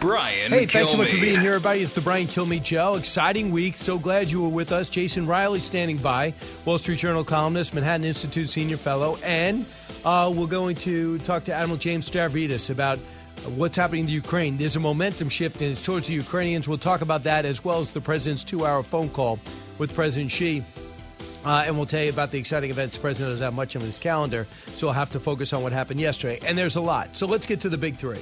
Brian Kilmeade. Hey, thanks so much for being here, everybody. It's the Brian Kilmeade Show. Exciting week. So glad you were with us. Jason Riley standing by, Wall Street Journal columnist, Manhattan Institute senior fellow, and we're going to talk to Admiral James Stavridis about what's happening to Ukraine. There's a momentum shift, and it's towards the Ukrainians. We'll talk about that as well as the president's 2-hour phone call with President Xi. And we'll tell you about the exciting events. The president doesn't have much on his calendar, so we'll have to focus on what happened yesterday. And there's a lot. So let's get to the big three.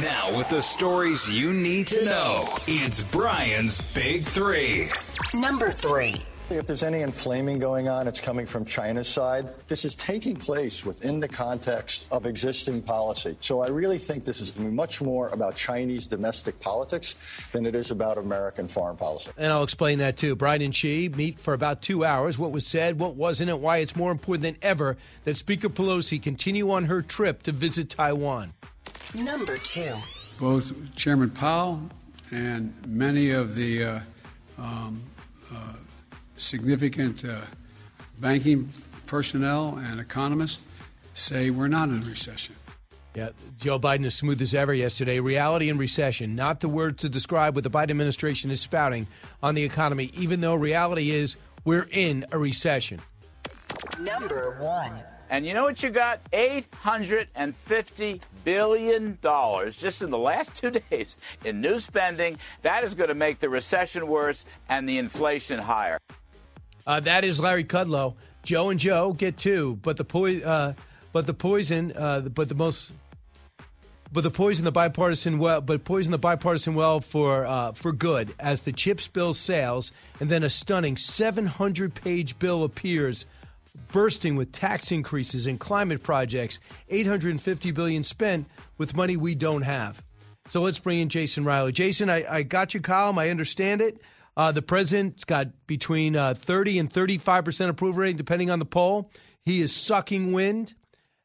Now, with the stories you need to know, it's Brian's Big Three. Number three. If there's any inflaming going on, it's coming from China's side. This is taking place within the context of existing policy. So I really think this is much more about Chinese domestic politics than it is about American foreign policy. And I'll explain that, too. Biden and Xi meet for about 2 hours. What was said, what wasn't, and why it's more important than ever that Speaker Pelosi continue on her trip to visit Taiwan. Number two. Both Chairman Powell and many of the significant banking personnel and economists say we're not in recession. Yeah, Joe Biden is smooth as ever yesterday. Reality and recession, not the words to describe what the Biden administration is spouting on the economy, even though reality is we're in a recession. Number one. And you know what you got? $850 billion just in the last 2 days in new spending. That is going to make the recession worse and the inflation higher. That is Larry Kudlow. Joe and Joe get two, but poison the bipartisan well for good as the Chips Bill sails, and then a stunning 700-page bill appears, bursting with tax increases and climate projects. $850 billion spent with money we don't have. So let's bring in Jason Riley. Jason, I got your column. I understand it. The president's got between 30 and 35% approval rating, depending on the poll. He is sucking wind.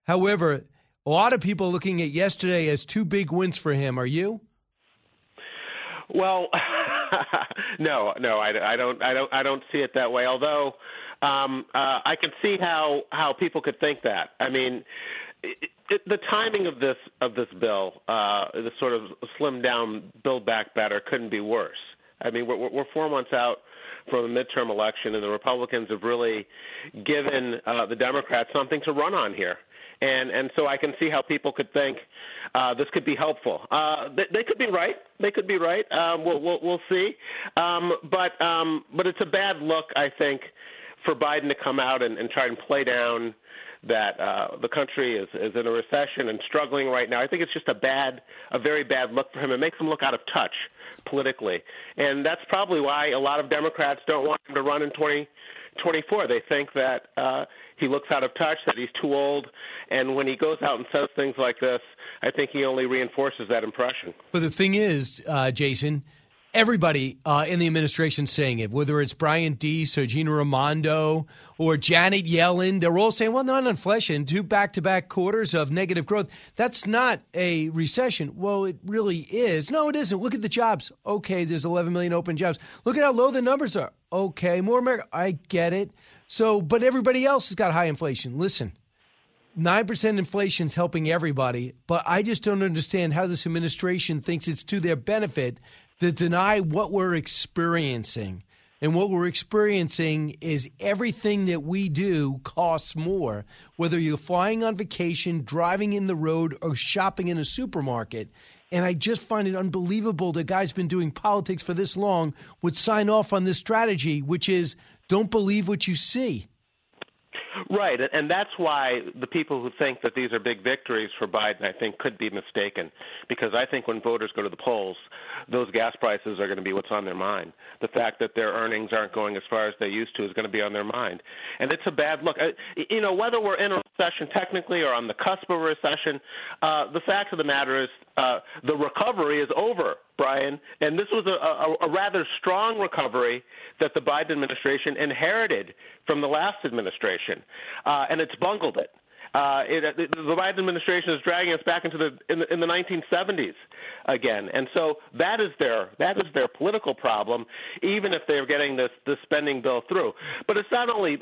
However, a lot of people looking at yesterday as two big wins for him. Are you? Well, no, I don't see it that way. Although I can see how people could think that. I mean, the timing of this bill, the sort of slimmed down Build Back Better, couldn't be worse. I mean, we're 4 months out from the midterm election, and the Republicans have really given the Democrats something to run on here. And so I can see how people could think this could be helpful. They could be right. They could be right. We'll see. But it's a bad look, I think, for Biden to come out and try and play down that the country is in a recession and struggling right now. I think it's just a very bad look for him. It makes him look out of touch politically. And that's probably why a lot of Democrats don't want him to run in 2024. They think that he looks out of touch, that he's too old. And when he goes out and says things like this, I think he only reinforces that impression. But the thing is, Jason, everybody in the administration saying it, whether it's Brian Deese or Gina Raimondo or Janet Yellen, they're all saying, well, not inflation, 2 back-to-back quarters of negative growth. That's not a recession. Well, it really is. No, it isn't. Look at the jobs. Okay, there's 11 million open jobs. Look at how low the numbers are. Okay, more America. I get it. So, but everybody else has got high inflation. Listen, 9% inflation is helping everybody, but I just don't understand how this administration thinks it's to their benefit to deny what we're experiencing. And what we're experiencing is everything that we do costs more, whether you're flying on vacation, driving in the road, or shopping in a supermarket. And I just find it unbelievable that guys been doing politics for this long would sign off on this strategy, which is don't believe what you see. Right, and that's why the people who think that these are big victories for Biden, I think, could be mistaken, because I think when voters go to the polls, those gas prices are going to be what's on their mind. The fact that their earnings aren't going as far as they used to is going to be on their mind. And it's a bad look. You know, whether we're in a recession technically or on the cusp of a recession, the fact of the matter is the recovery is over Brian, and this was a rather strong recovery that the Biden administration inherited from the last administration, and it's bungled it. The Biden administration is dragging us back into the 1970s again, and so that is their political problem. Even if they're getting this spending bill through, but it's not only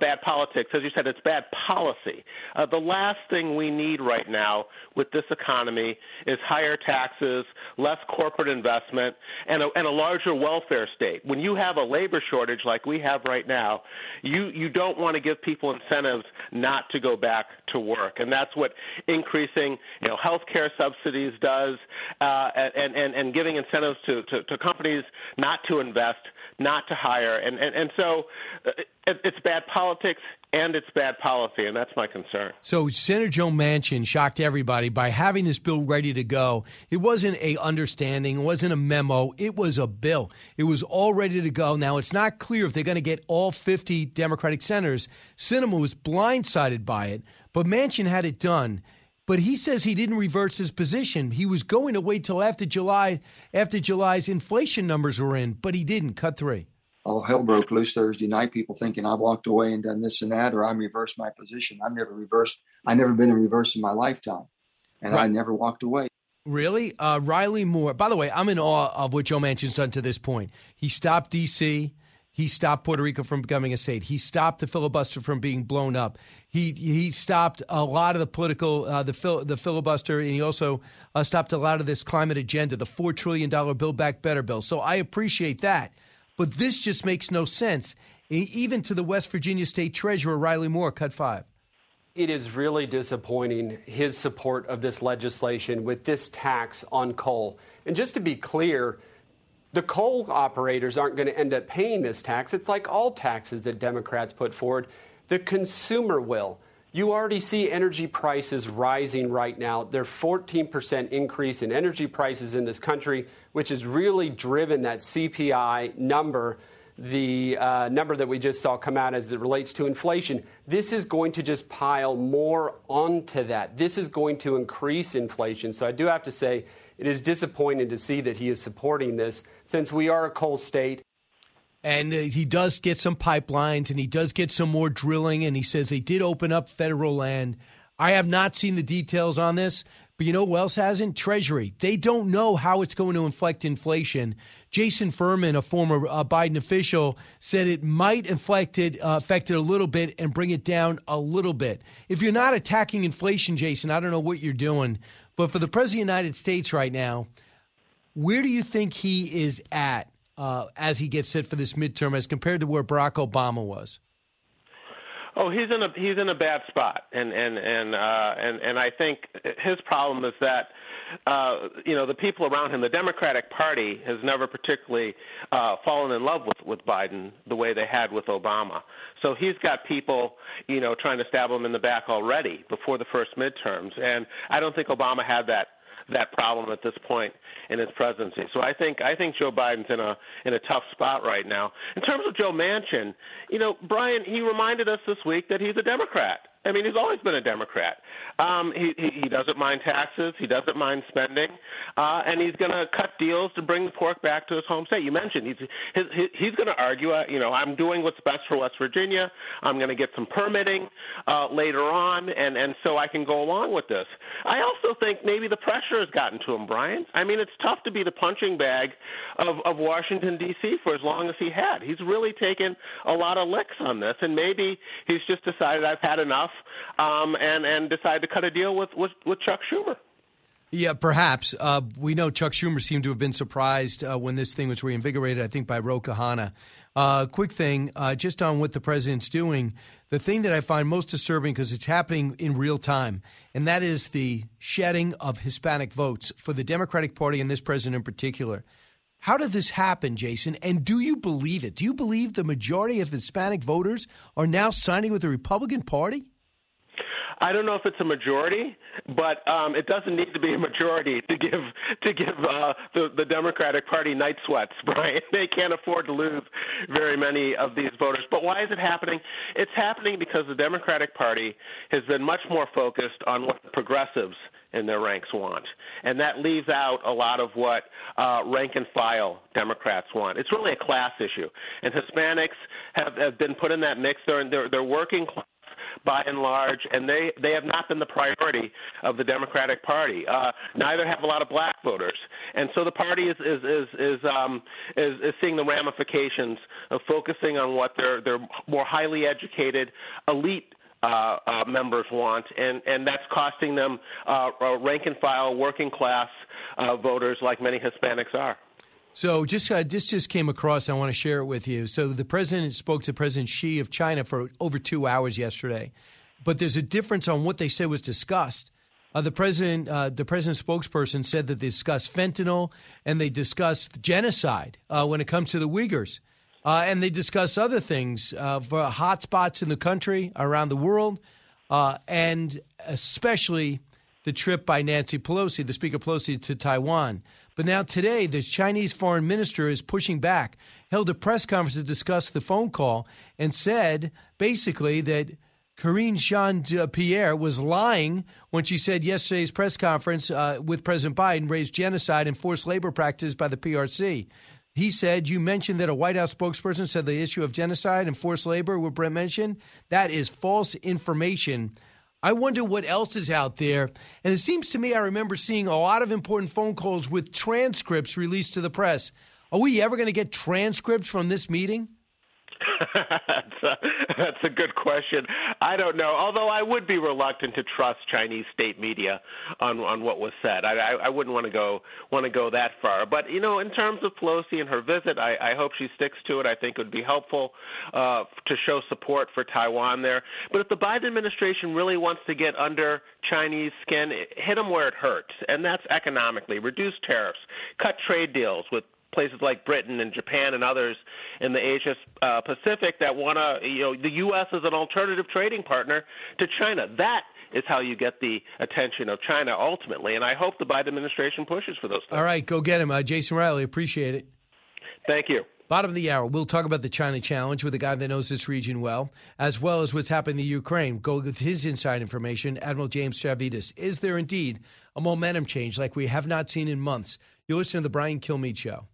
bad politics, as you said, it's bad policy. The last thing we need right now with this economy is higher taxes, less corporate investment, and a larger welfare state. When you have a labor shortage like we have right now, you don't want to give people incentives not to go back to work, and that's what increasing healthcare subsidies does, and giving incentives to companies not to invest, not to hire, and so it's bad politics and it's bad policy, and that's my concern. So Senator Joe Manchin shocked everybody by having this bill ready to go. It wasn't an understanding, it wasn't a memo, it was a bill. It was all ready to go. Now, it's not clear if they're going to get all 50 Democratic senators. Sinema was blindsided by it, but Manchin had it done. But he says he didn't reverse his position. He was going to wait till after July's inflation numbers were in, but he didn't. Cut three. All hell broke loose Thursday night. People thinking I walked away and done this and that, or I reversed my position. I've never been in reverse in my lifetime, and right. I never walked away. Really? Riley Moore. By the way, I'm in awe of what Joe Manchin's done to this point. He stopped D.C., he stopped Puerto Rico from becoming a state. He stopped the filibuster from being blown up. He stopped a lot of the political, the filibuster, and he also stopped a lot of this climate agenda, the $4 trillion Build Back Better bill. So I appreciate that. But this just makes no sense, even to the West Virginia State Treasurer, Riley Moore. Cut five. It is really disappointing, his support of this legislation with this tax on coal. And just to be clear, the coal operators aren't going to end up paying this tax. It's like all taxes that Democrats put forward. The consumer will. You already see energy prices rising right now. There's 14% increase in energy prices in this country, which has really driven that CPI number, the number that we just saw come out as it relates to inflation. This is going to just pile more onto that. This is going to increase inflation. So I do have to say, it is disappointing to see that he is supporting this since we are a coal state. And he does get some pipelines and he does get some more drilling. And he says they did open up federal land. I have not seen the details on this, but you know who else hasn't? Treasury. They don't know how it's going to inflect inflation. Jason Furman, a former Biden official, said it might affect it a little bit and bring it down a little bit. If you're not attacking inflation, Jason, I don't know what you're doing. But for the President of the United States right now, where do you think he is at as he gets set for this midterm as compared to where Barack Obama was? Oh, he's in a bad spot, and I think his problem is that the people around him, the Democratic Party, has never particularly fallen in love with Biden the way they had with Obama. So he's got people, trying to stab him in the back already before the first midterms, and I don't think Obama had that problem at this point in his presidency. So I think Joe Biden's in a tough spot right now. In terms of Joe Manchin, Brian, he reminded us this week that he's a Democrat. I mean, he's always been a Democrat. He doesn't mind taxes. He doesn't mind spending. And he's going to cut deals to bring the pork back to his home state. You mentioned he's going to argue, I'm doing what's best for West Virginia. I'm going to get some permitting later on, and so I can go along with this. I also think maybe the pressure has gotten to him, Brian. I mean, it's tough to be the punching bag of Washington, D.C. for as long as he had. He's really taken a lot of licks on this, and maybe he's just decided I've had enough. And decide to cut a deal with Chuck Schumer. Yeah, perhaps. We know Chuck Schumer seemed to have been surprised when this thing was reinvigorated, I think, by Rokhanna. Quick thing, just on what the president's doing, the thing that I find most disturbing because it's happening in real time, and that is the shedding of Hispanic votes for the Democratic Party and this president in particular. How did this happen, Jason? And do you believe it? Do you believe the majority of Hispanic voters are now signing with the Republican Party? I don't know if it's a majority, but it doesn't need to be a majority to give the Democratic Party night sweats, Brian. They can't afford to lose very many of these voters. But why is it happening? It's happening because the Democratic Party has been much more focused on what the progressives in their ranks want. And that leaves out a lot of what rank-and-file Democrats want. It's really a class issue. And Hispanics have been put in that mix. They're working class by and large, and they have not been the priority of the Democratic Party. Neither have a lot of black voters. And so the party is seeing the ramifications of focusing on what their more highly educated elite members want, and that's costing them rank-and-file, working-class voters like many Hispanics are. So just came across, I want to share it with you. So the president spoke to President Xi of China for over 2 hours yesterday, but there's a difference on what they said was discussed. The president's spokesperson said that they discussed fentanyl and they discussed genocide when it comes to the Uyghurs. And they discuss other things for hot spots in the country, around the world, and especially the trip by Nancy Pelosi, the Speaker Pelosi, to Taiwan. But now today, the Chinese foreign minister is pushing back, held a press conference to discuss the phone call, and said basically that Karine Jean-Pierre was lying when she said yesterday's press conference with President Biden raised genocide and forced labor practices by the PRC. He said, you mentioned that a White House spokesperson said the issue of genocide and forced labor were mentioned. That is false information. I wonder what else is out there. And it seems to me I remember seeing a lot of important phone calls with transcripts released to the press. Are we ever going to get transcripts from this meeting? That's a good question. I don't know, although I would be reluctant to trust Chinese state media on what was said. I wouldn't want to go that far. But, you know, in terms of Pelosi and her visit, I hope she sticks to it. I think it would be helpful to show support for Taiwan there. But if the Biden administration really wants to get under Chinese skin, hit them where it hurts, and that's economically. Reduce tariffs, cut trade deals with places like Britain and Japan and others in the Asia Pacific that want to, you know, the U.S. is an alternative trading partner to China. That is how you get the attention of China ultimately. And I hope the Biden administration pushes for those things. All right, go get him. Jason Riley, appreciate it. Thank you. Bottom of the hour, we'll talk about the China Challenge with a guy that knows this region well as what's happening in Ukraine. Go with his inside information, Admiral James Stavridis. Is there indeed a momentum change like we have not seen in months? You're listening to The Brian Kilmeade Show.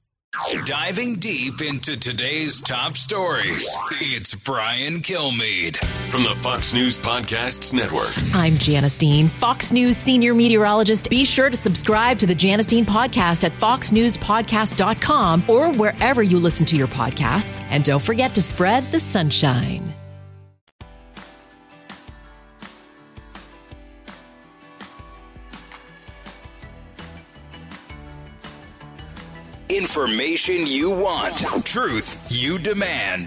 Diving deep into today's top stories, it's Brian Kilmeade. From the Fox News Podcasts Network. I'm Janice Dean, Fox News senior meteorologist. Be sure to subscribe to the Janice Dean Podcast at foxnewspodcast.com or wherever you listen to your podcasts. And don't forget to spread the sunshine. Information you want, truth you demand.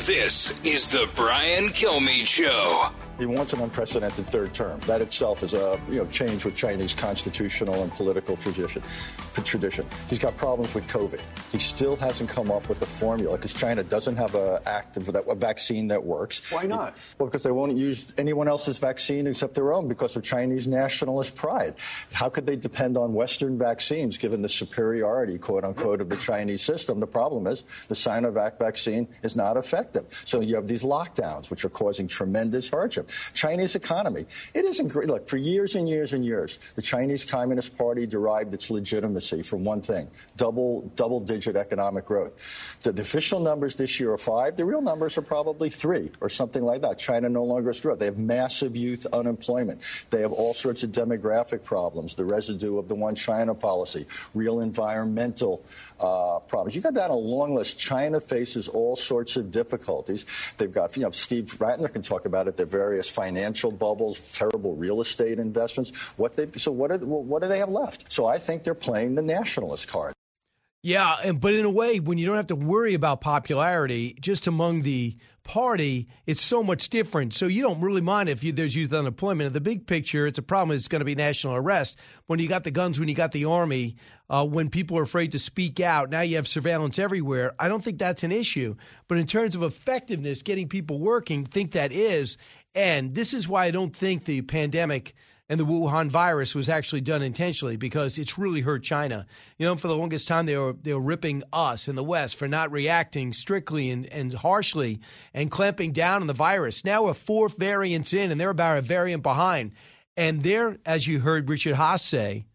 This is the Brian Kilmeade Show. He wants an unprecedented third term. That itself is a change with Chinese constitutional and political tradition. He's got problems with COVID. He still hasn't come up with a formula because China doesn't have a vaccine that works. Why not? Well, because they won't use anyone else's vaccine except their own because of Chinese nationalist pride. How could they depend on Western vaccines given the superiority, quote unquote, of the Chinese system? The problem is the Sinovac vaccine is not effective. So you have these lockdowns, which are causing tremendous hardship. Chinese economy. It isn't great. Look, for years and years and years, the Chinese Communist Party derived its legitimacy from one thing, double-digit economic growth. The official numbers this year are 5. The real numbers are probably 3 or something like that. China no longer has growth. They have massive youth unemployment. They have all sorts of demographic problems, the residue of the One China policy, real environmental problems. You got that on a long list. China faces all sorts of difficulties. They've got, Steve Rattner can talk about it. They're very financial bubbles, terrible real estate investments. What do they have left? So I think they're playing the nationalist card. Yeah, but in a way, when you don't have to worry about popularity, just among the party, it's so much different. So you don't really mind if there's youth unemployment. In the big picture, it's a problem. It's going to be national arrest. When you got the guns, when you got the army, when people are afraid to speak out, now you have surveillance everywhere. I don't think that's an issue. But in terms of effectiveness, getting people working, I think that is. And this is why I don't think the pandemic and the Wuhan virus was actually done intentionally, because it's really hurt China. For the longest time, they were ripping us in the West for not reacting strictly and harshly and clamping down on the virus. Now we're 4 variants in, and they're about a variant behind. And they're, as you heard Richard Haas say,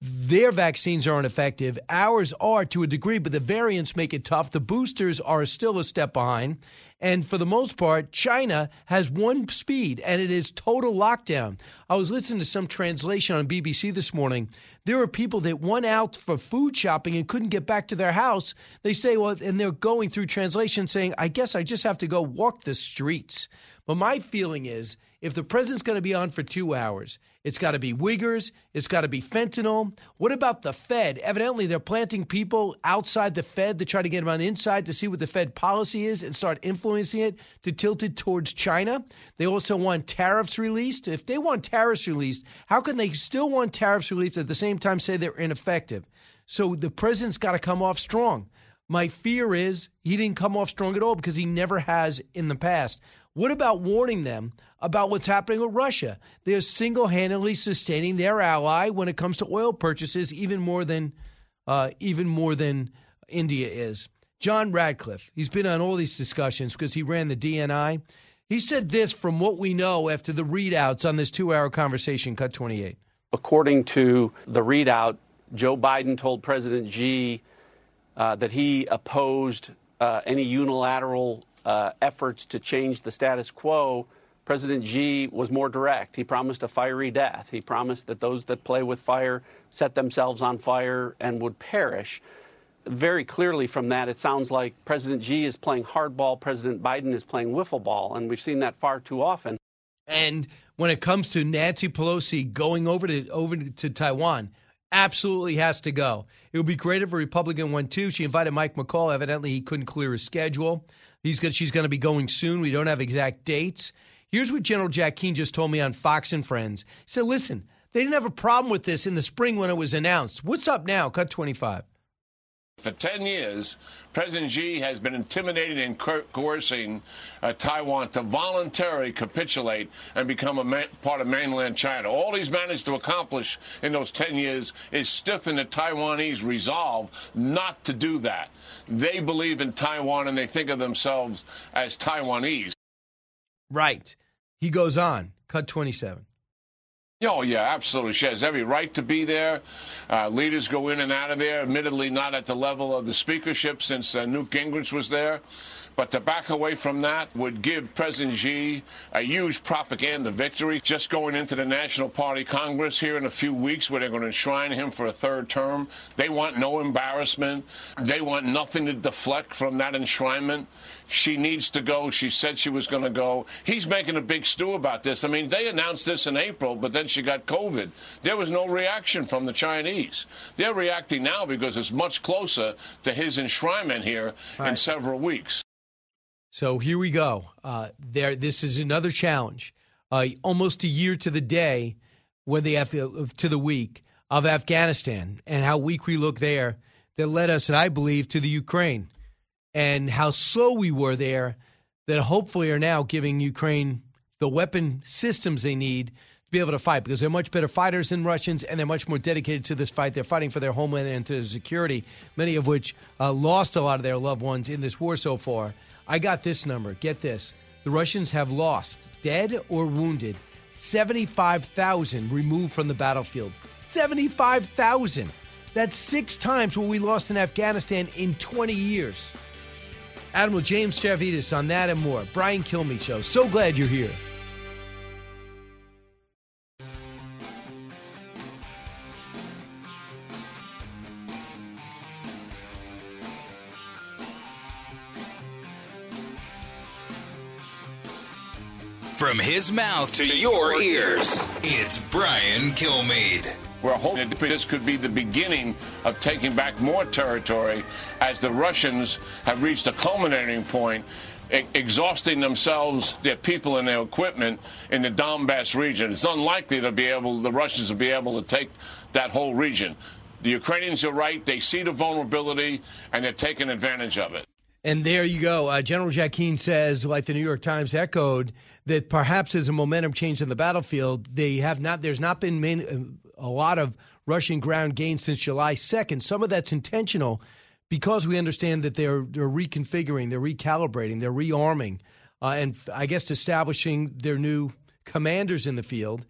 their vaccines aren't effective. Ours are to a degree, but the variants make it tough. The boosters are still a step behind. And for the most part, China has one speed, and it is total lockdown. I was listening to some translation on BBC this morning. There are people that went out for food shopping and couldn't get back to their house. They say, well, and they're going through translation saying, I guess I just have to go walk the streets. But my feeling is if the president's going to be on for 2 hours, it's got to be Uyghurs. It's got to be fentanyl. What about the Fed? Evidently, they're planting people outside the Fed to try to get them on inside to see what the Fed policy is and start influencing it to tilt it towards China. They also want tariffs released. If they want tariffs released, how can they still want tariffs released at the same time say they're ineffective? So the president's got to come off strong. My fear is he didn't come off strong at all because he never has in the past. What about warning them about what's happening with Russia? They're single-handedly sustaining their ally when it comes to oil purchases, even more than India is. John Radcliffe, he's been on all these discussions because he ran the DNI. He said this from what we know after the readouts on this two-hour conversation, Cut 28. According to the readout, Joe Biden told President Xi that he opposed any unilateral efforts to change the status quo. President Xi was more direct. He promised a fiery death. He promised that those that play with fire set themselves on fire and would perish. Very clearly from that, it sounds like President Xi is playing hardball. President Biden is playing wiffle ball, and we've seen that far too often. And when it comes to Nancy Pelosi going over to Taiwan, absolutely has to go. It would be great if a Republican went too. She invited Mike McCall. Evidently, he couldn't clear his schedule. She's going to be going soon. We don't have exact dates. Here's what General Jack Keane just told me on Fox and Friends. He said, listen, they didn't have a problem with this in the spring when it was announced. What's up now? Cut 25. For 10 years, President Xi has been intimidating and coercing Taiwan to voluntarily capitulate and become a part of mainland China. All he's managed to accomplish in those 10 years is stiffen the Taiwanese resolve not to do that. They believe in Taiwan and they think of themselves as Taiwanese. Right. He goes on. Cut 27. Oh, yeah, absolutely. She has every right to be there. Leaders go in and out of there, admittedly not at the level of the speakership since Newt Gingrich was there. But to back away from that would give President Xi a huge propaganda victory. Just going into the National Party Congress here in a few weeks where they're going to enshrine him for a third term. They want no embarrassment. They want nothing to deflect from that enshrinement. She needs to go. She said she was going to go. He's making a big stew about this. I mean, they announced this in April, but then she got COVID. There was no reaction from the Chinese. They're reacting now because it's much closer to his enshrinement here in several weeks. So here we go. This is another challenge. Almost a year to the day, to the week of Afghanistan and how weak we look there. That led us, and I believe, to the Ukraine and how slow we were there. That hopefully are now giving Ukraine the weapon systems they need to be able to fight because they're much better fighters than Russians and they're much more dedicated to this fight. They're fighting for their homeland and their security, many of which lost a lot of their loved ones in this war so far. I got this number. Get this. The Russians have lost, dead or wounded, 75,000 removed from the battlefield. 75,000. That's 6 times what we lost in Afghanistan in 20 years. Admiral James Stavridis on that and more. Brian Kilmeade Show. So glad you're here. From his mouth to your ears, it's Brian Kilmeade. We're hoping that this could be the beginning of taking back more territory as the Russians have reached a culminating point, exhausting themselves, their people, and their equipment in the Donbass region. It's unlikely the Russians will be able to take that whole region. The Ukrainians are right. They see the vulnerability, and they're taking advantage of it. And there you go. General Jack Keane says, like the New York Times echoed, that perhaps there's a momentum change in the battlefield. There's not been a lot of Russian ground gain since July 2nd. Some of that's intentional because we understand that they're reconfiguring, they're recalibrating, they're rearming, and I guess establishing their new commanders in the field.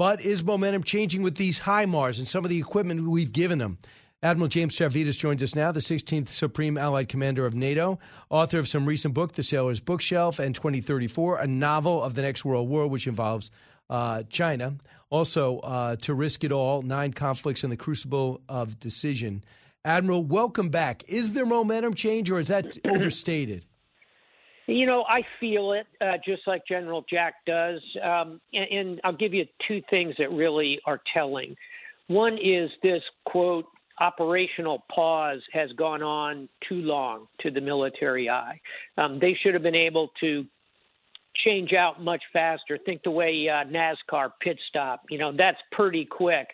But is momentum changing with these HIMARS and some of the equipment we've given them? Admiral James Stavridis joins us now, the 16th Supreme Allied Commander of NATO, author of some recent book, The Sailor's Bookshelf, and 2034, a novel of the next world war, which involves China. Also, To Risk It All, Nine Conflicts in the Crucible of Decision. Admiral, welcome back. Is there momentum change, or is that overstated? You know, I feel it, just like General Jack does. And I'll give you two things that really are telling. One is this, quote, operational pause has gone on too long to the military eye. They should have been able to change out much faster. Think the way NASCAR pit stop, you know, that's pretty quick.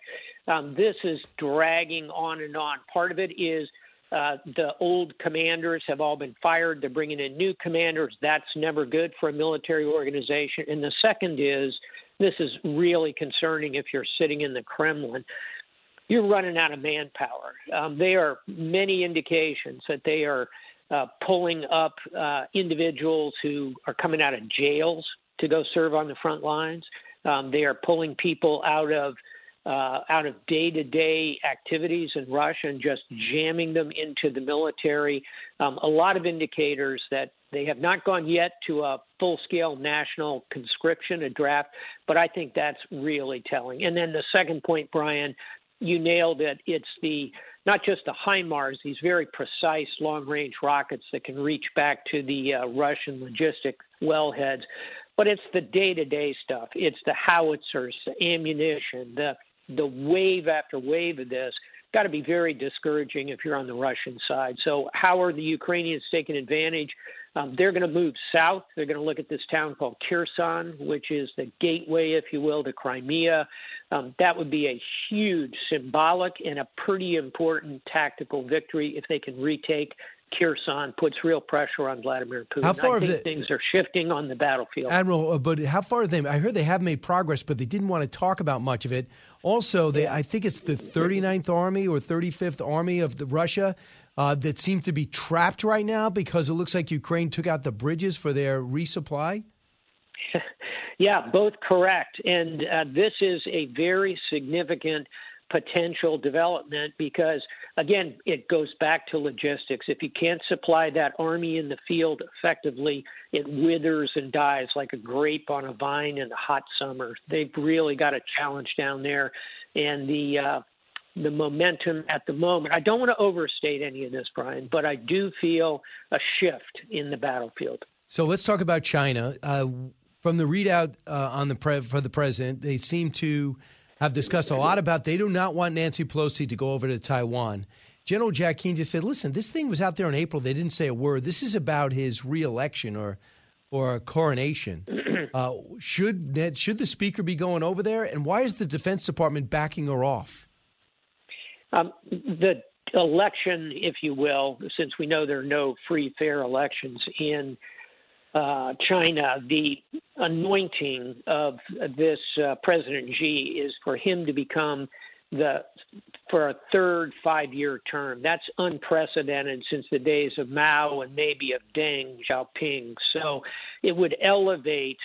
This is dragging on and on. Part of it is the old commanders have all been fired. They're bringing in new commanders. That's never good for a military organization. And the second is, this is really concerning if you're sitting in the Kremlin. You're running out of manpower. There are many indications that they are pulling up individuals who are coming out of jails to go serve on the front lines. They are pulling people out of day-to-day activities in Russia and just jamming them into the military. A lot of indicators that they have not gone yet to a full-scale national conscription, a draft, but I think that's really telling. And then the second point, Brian, you nailed it. It's not just the HIMARS, these very precise long-range rockets that can reach back to the Russian logistic wellheads, but it's the day-to-day stuff. It's the howitzers, the ammunition, the wave after wave of this. Got to be very discouraging if you're on the Russian side. So how are the Ukrainians taking advantage? They're going to move south. They're going to look at this town called Kherson, which is the gateway, if you will, to Crimea. That would be a huge symbolic and a pretty important tactical victory if they can retake Kherson. Puts real pressure on Vladimir Putin. Things are shifting on the battlefield. Admiral, but how far have they? I heard they have made progress, but they didn't want to talk about much of it. Also, I think it's the 39th Army or 35th Army of Russia that seems to be trapped right now because it looks like Ukraine took out the bridges for their resupply. Yeah, both correct. And this is a very significant potential development because, again, it goes back to logistics. If you can't supply that army in the field effectively, it withers and dies like a grape on a vine in the hot summer. They've really got a challenge down there. And the momentum at the moment, I don't want to overstate any of this, Brian, but I do feel a shift in the battlefield. So let's talk about China. From the readout on for the president, they seem to have discussed a lot about they do not want Nancy Pelosi to go over to Taiwan. General Jack Keane just said, listen, this thing was out there in April. They didn't say a word. This is about his reelection or coronation. Should the speaker be going over there? And why is the Defense Department backing her off? The election, if you will, since we know there are no free, fair elections in China, the anointing of this President Xi is for him to become for a third 5-year term. That's unprecedented since the days of Mao and maybe of Deng Xiaoping. So it would elevate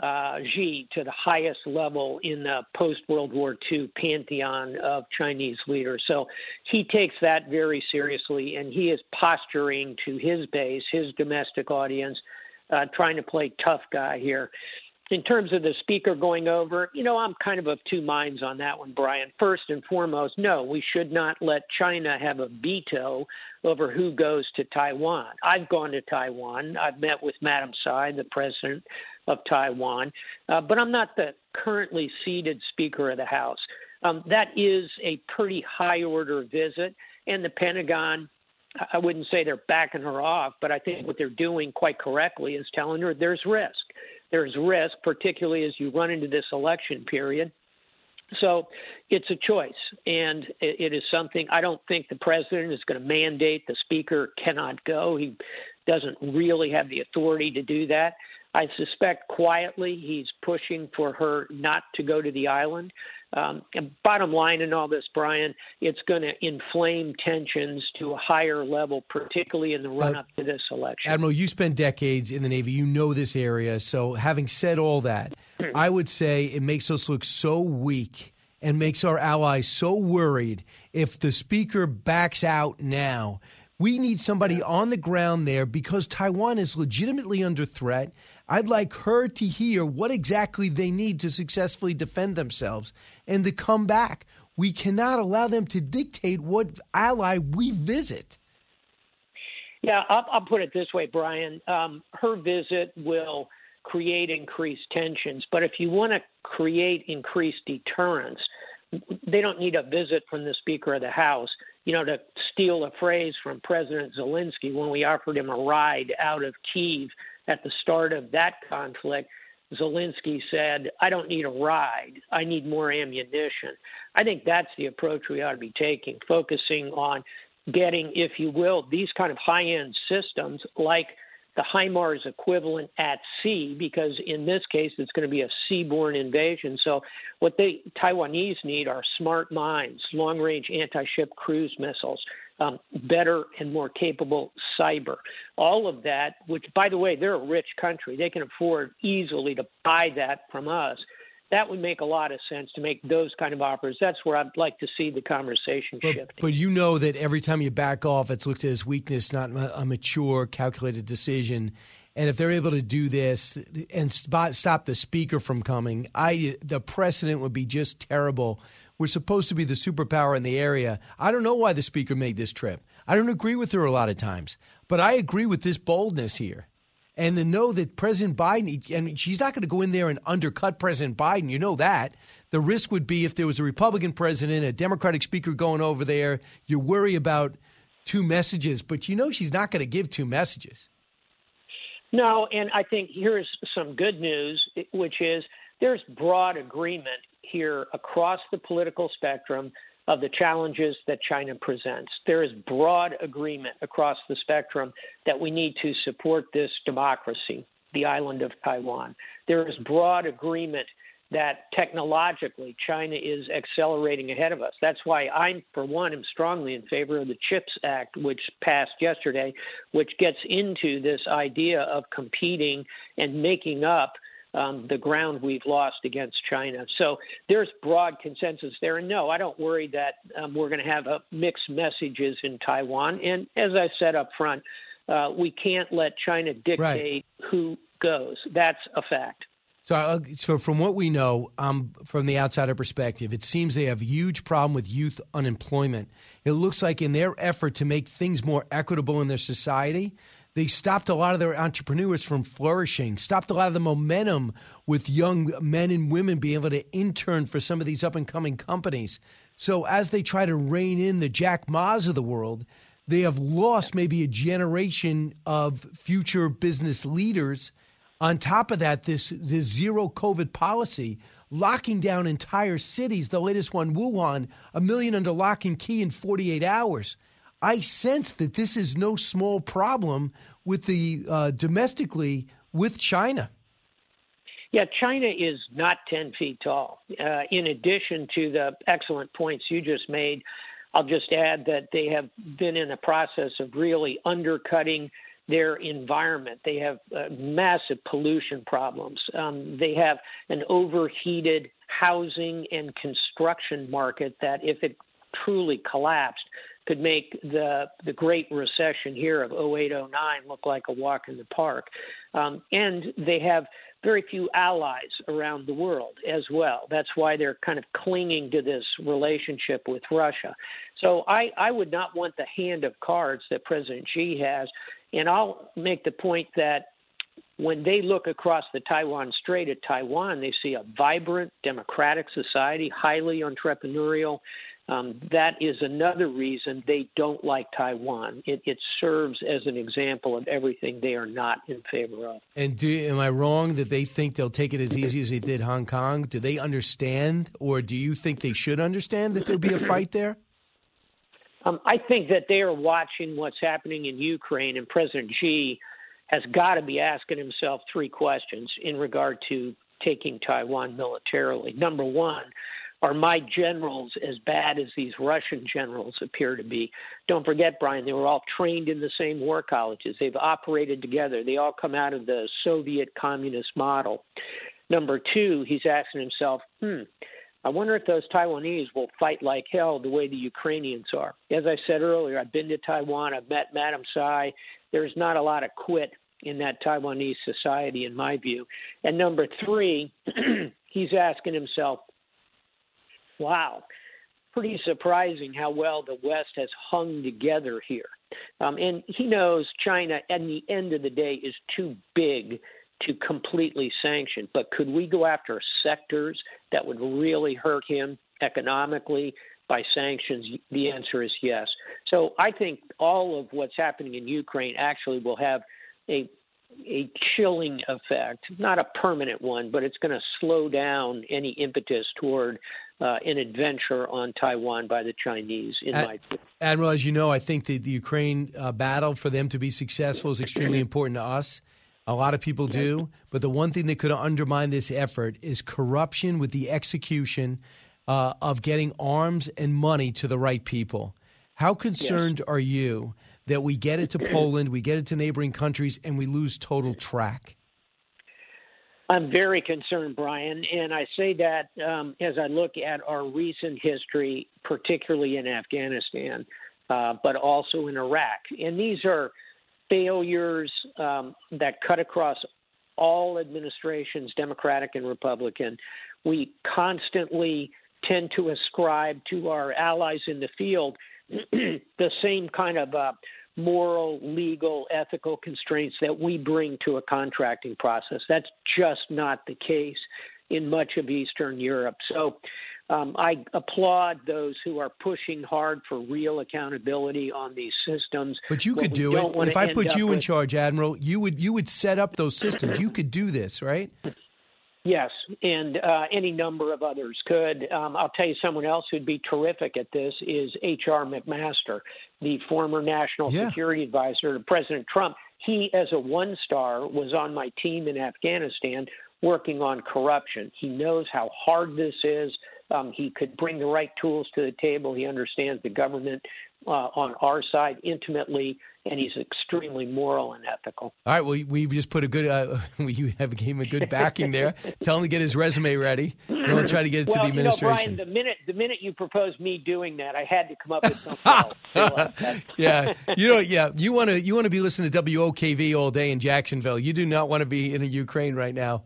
Xi to the highest level in the post-World War II pantheon of Chinese leaders. So he takes that very seriously, and he is posturing to his base, his domestic audience, trying to play tough guy here. In terms of the speaker going over, you know, I'm kind of two minds on that one, Brian. First and foremost, no, we should not let China have a veto over who goes to Taiwan. I've gone to Taiwan. I've met with Madam Tsai, the president of Taiwan, but I'm not the currently seated Speaker of the House. That is a pretty high-order visit, and the Pentagon, I wouldn't say they're backing her off, but I think what they're doing quite correctly is telling her there's risk. There's risk, particularly as you run into this election period. So it's a choice, and it is something I don't think the president is going to mandate the speaker cannot go. He doesn't really have the authority to do that. I suspect quietly he's pushing for her not to go to the island. Bottom line in all this, Brian, it's going to inflame tensions to a higher level, particularly in the run-up to this election. Admiral, you spent decades in the Navy. You know this area. So having said all that, I would say it makes us look so weak and makes our allies so worried if the speaker backs out now. We need somebody on the ground there because Taiwan is legitimately under threat. I'd like her to hear what exactly they need to successfully defend themselves and to come back. We cannot allow them to dictate what ally we visit. Yeah, I'll put it this way, Brian. Her visit will create increased tensions. But if you want to create increased deterrence, they don't need a visit from the Speaker of the House. You know, to steal a phrase from President Zelensky when we offered him a ride out of Kyiv at the start of that conflict, Zelensky said, I don't need a ride. I need more ammunition. I think that's the approach we ought to be taking, focusing on getting, if you will, these kind of high-end systems like the HIMARS equivalent at sea, because in this case, it's going to be a seaborne invasion. So what the Taiwanese need are smart mines, long-range anti-ship cruise missiles, better and more capable cyber. All of that, which, by the way, they're a rich country. They can afford easily to buy that from us. That would make a lot of sense to make those kind of offers. That's where I'd like to see the conversation shift. But you know that every time you back off, it's looked at as weakness, not a mature, calculated decision. And if they're able to do this and stop the speaker from coming, the precedent would be just terrible. We're supposed to be the superpower in the area. I don't know why the speaker made this trip. I don't agree with her a lot of times, but I agree with this boldness here. And to know that President Biden, and she's not going to go in there and undercut President Biden. You know that. The risk would be if there was a Republican president, a Democratic speaker going over there, you worry about two messages. But you know she's not going to give two messages. No, and I think here's some good news, which is there's broad agreement here across the political spectrum of the challenges that China presents. There is broad agreement across the spectrum that we need to support this democracy, the island of Taiwan. There is broad agreement that technologically China is accelerating ahead of us. That's why I, for one, am strongly in favor of the Chips Act, which passed yesterday, which gets into this idea of competing and making up the ground we've lost against China. So there's broad consensus there. And no, I don't worry that we're going to have mixed messages in Taiwan. And as I said up front, we can't let China dictate who goes. That's a fact. So from what we know, from the outsider perspective, it seems they have a huge problem with youth unemployment. It looks like in their effort to make things more equitable in their society, they stopped a lot of their entrepreneurs from flourishing, stopped a lot of the momentum with young men and women being able to intern for some of these up-and-coming companies. So as they try to rein in the Jack Ma's of the world, they have lost maybe a generation of future business leaders. On top of that, this zero-COVID policy, locking down entire cities, the latest one, Wuhan, 1 million under lock and key in 48 hours. I sense that this is no small problem with the domestically with China. Yeah, China is not 10 feet tall. In addition to the excellent points you just made, I'll just add that they have been in a process of really undercutting their environment. They have massive pollution problems. They have an overheated housing and construction market that, if it truly collapsed, could make the Great Recession here of 2008-2009 look like a walk in the park. And they have very few allies around the world as well. That's why they're kind of clinging to this relationship with Russia. So I would not want the hand of cards that President Xi has. And I'll make the point that when they look across the Taiwan Strait at Taiwan, they see a vibrant democratic society, highly entrepreneurial. That is another reason they don't like Taiwan. It serves as an example of everything they are not in favor of. And am I wrong that they think they'll take it as easy as they did Hong Kong? Do they understand, or do you think they should understand that there'll be a fight there? I think that they are watching what's happening in Ukraine, and President Xi has got to be asking himself three questions in regard to taking Taiwan militarily. Number one, are my generals as bad as these Russian generals appear to be? Don't forget, Brian, they were all trained in the same war colleges. They've operated together. They all come out of the Soviet communist model. Number two, he's asking himself, I wonder if those Taiwanese will fight like hell the way the Ukrainians are. As I said earlier, I've been to Taiwan. I've met Madam Tsai. There's not a lot of quit in that Taiwanese society, in my view. And number three, he's asking himself, wow, pretty surprising how well the West has hung together here. And he knows China, at the end of the day, is too big to completely sanction. But could we go after sectors that would really hurt him economically by sanctions? The answer is yes. So I think all of what's happening in Ukraine actually will have a chilling effect, not a permanent one, but it's going to slow down any impetus toward an adventure on Taiwan by the Chinese. Admiral, as you know, I think that the Ukraine battle, for them to be successful, is extremely important to us. A lot of people do. But the one thing that could undermine this effort is corruption with the execution of getting arms and money to the right people. How concerned are you that we get it to Poland, we get it to neighboring countries, and we lose total track? I'm very concerned, Brian, and I say that as I look at our recent history, particularly in Afghanistan, but also in Iraq. And these are failures that cut across all administrations, Democratic and Republican. We constantly tend to ascribe to our allies in the field the same kind of moral, legal, ethical constraints that we bring to a contracting process. That's just not the case in much of Eastern Europe. So I applaud those who are pushing hard for real accountability on these systems. But you could do it. If I put you in charge, Admiral, you would set up those systems. You could do this, right? Yes, and any number of others could. I'll tell you someone else who'd be terrific at this is H.R. McMaster, the former national security advisor to President Trump. He, as a one-star, was on my team in Afghanistan working on corruption. He knows how hard this is. He could bring the right tools to the table. He understands the government on our side intimately, and he's extremely moral and ethical. All right, well, we've just put a good you have gave him a good backing there. Tell him to get his resume ready, and we'll try to get it to the administration. Brian, the minute you proposed me doing that, I had to come up with something else. So, you want to be listening to WOKV all day in Jacksonville. You do not want to be in Ukraine right now.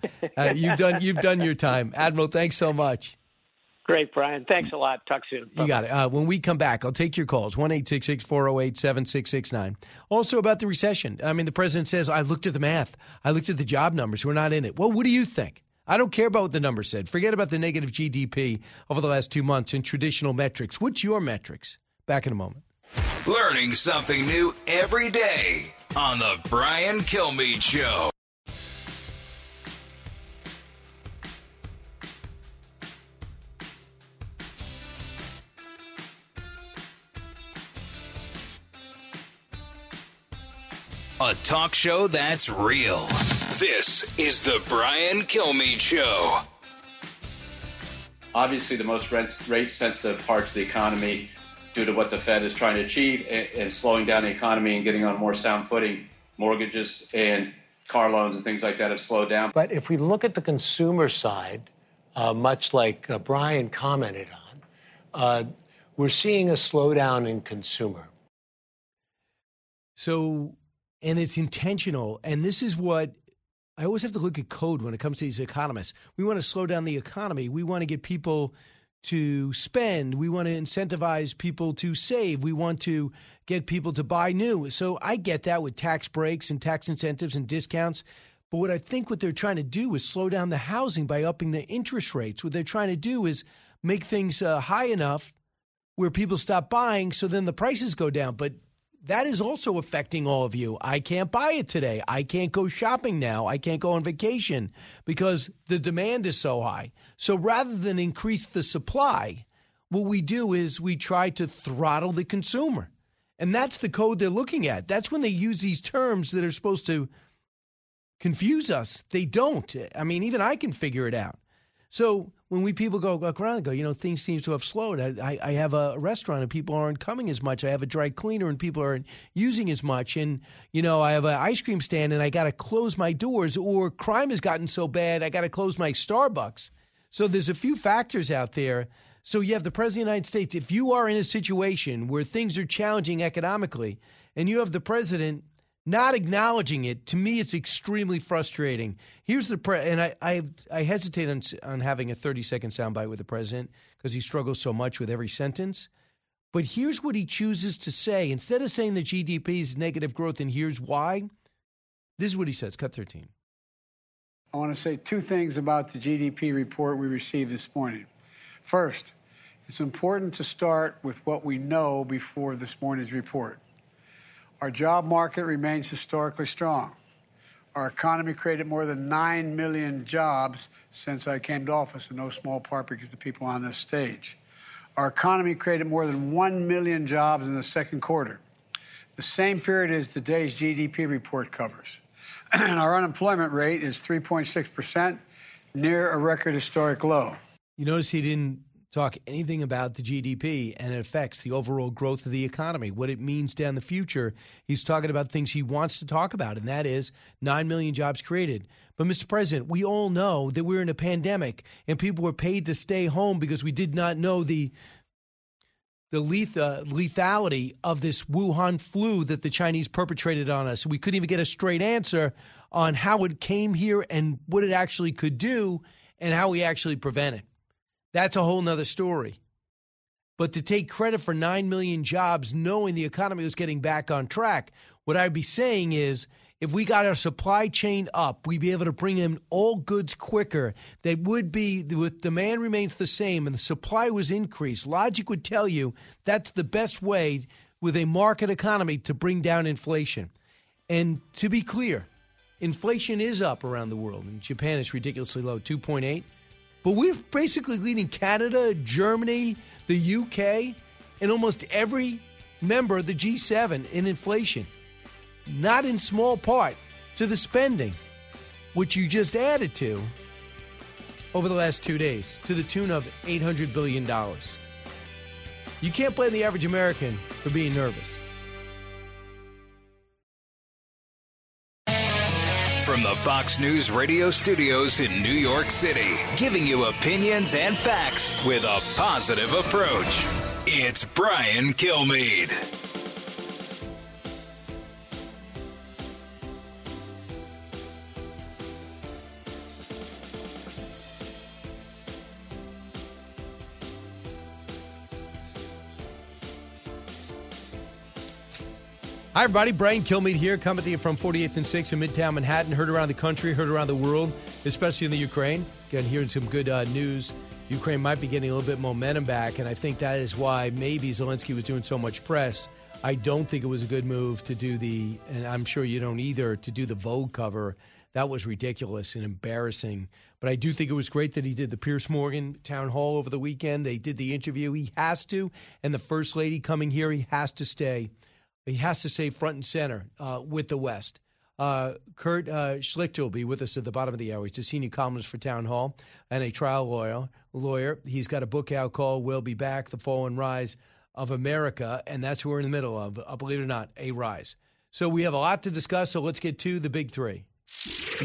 You've done your time, Admiral. Thanks so much. Great, Brian. Thanks a lot. Talk soon. Bye-bye. You got it. When we come back, I'll take your calls, 1-866-408-7669. Also about the recession. I mean, the president says, I looked at the math. I looked at the job numbers. We're not in it. Well, what do you think? I don't care about what the numbers said. Forget about the negative GDP over the last 2 months and traditional metrics. What's your metrics? Back in a moment. Learning something new every day on the Brian Kilmeade Show. A talk show that's real. This is the Brian Kilmeade Show. Obviously, the most rate-sensitive parts of the economy due to what the Fed is trying to achieve and slowing down the economy and getting on more sound footing, mortgages and car loans and things like that have slowed down. But if we look at the consumer side, much like Brian commented on, we're seeing a slowdown in consumer. So... and it's intentional. And this is what I always have to look at code when it comes to these economists. We want to slow down the economy. We want to get people to spend. We want to incentivize people to save. We want to get people to buy new. So I get that with tax breaks and tax incentives and discounts. But what I think what they're trying to do is slow down the housing by upping the interest rates. What they're trying to do is make things high enough where people stop buying, so then the prices go down. But that is also affecting all of you. I can't buy it today. I can't go shopping now. I can't go on vacation because the demand is so high. So rather than increase the supply, what we do is we try to throttle the consumer. And that's the code they're looking at. That's when they use these terms that are supposed to confuse us. They don't. I mean, even I can figure it out. So when we people go around and go, you know, things seem to have slowed. I have a restaurant and people aren't coming as much. I have a dry cleaner and people aren't using as much. And, you know, I have an ice cream stand and I got to close my doors, or crime has gotten so bad I got to close my Starbucks. So there's a few factors out there. So you have the President of the United States. If you are in a situation where things are challenging economically and you have the President not acknowledging it, to me, it's extremely frustrating. Here's the I hesitate on having a 30-second soundbite with the President because he struggles so much with every sentence. But here's what he chooses to say. Instead of saying the GDP is negative growth and here's why, this is what he says. Cut 13. I want to say two things about the GDP report we received this morning. First, it's important to start with what we know before this morning's report. Our job market remains historically strong. Our economy created more than 9 million jobs since I came to office, in no small part because of the people on this stage. Our economy created more than 1 million jobs in the second quarter, the same period as today's GDP report covers. And our unemployment rate is 3.6%, near a record historic low. You notice he didn't talk anything about the GDP and it affects the overall growth of the economy, what it means down the future. He's talking about things he wants to talk about, and that is 9 million jobs created. But, Mr. President, we all know that we're in a pandemic and people were paid to stay home because we did not know the lethality of this Wuhan flu that the Chinese perpetrated on us. We couldn't even get a straight answer on how it came here and what it actually could do and how we actually prevent it. That's a whole nother story. But to take credit for 9 million jobs, knowing the economy was getting back on track, what I'd be saying is if we got our supply chain up, we'd be able to bring in all goods quicker. They would be, with demand remains the same and the supply was increased. Logic would tell you that's the best way with a market economy to bring down inflation. And to be clear, inflation is up around the world. In Japan, it's ridiculously low, 2.8%. But we're basically leading Canada, Germany, the UK, and almost every member of the G7 in inflation, not in small part to the spending, which you just added to over the last 2 days, to the tune of $800 billion. You can't blame the average American for being nervous. From the Fox News radio studios in New York City, giving you opinions and facts with a positive approach. It's Brian Kilmeade. Hi, everybody. Brian Kilmeade here, coming to you from 48th and 6th in Midtown Manhattan. Heard around the country, heard around the world, especially in the Ukraine. Again, hearing some good news. Ukraine might be getting a little bit of momentum back, and I think that is why maybe Zelensky was doing so much press. I don't think it was a good move to do the, and I'm sure you don't either, to do the Vogue cover. That was ridiculous and embarrassing. But I do think it was great that he did the Piers Morgan Town Hall over the weekend. They did the interview. He has to, and the First Lady coming here, he has to stay. He has to stay front and center with the West. Kurt Schlichter will be with us at the bottom of the hour. He's a senior columnist for Town Hall and a trial lawyer. He's got a book out called We'll Be Back, The Fall and Rise of America, and that's where we're in the middle of, believe it or not, a rise. So we have a lot to discuss, so let's get to the big three.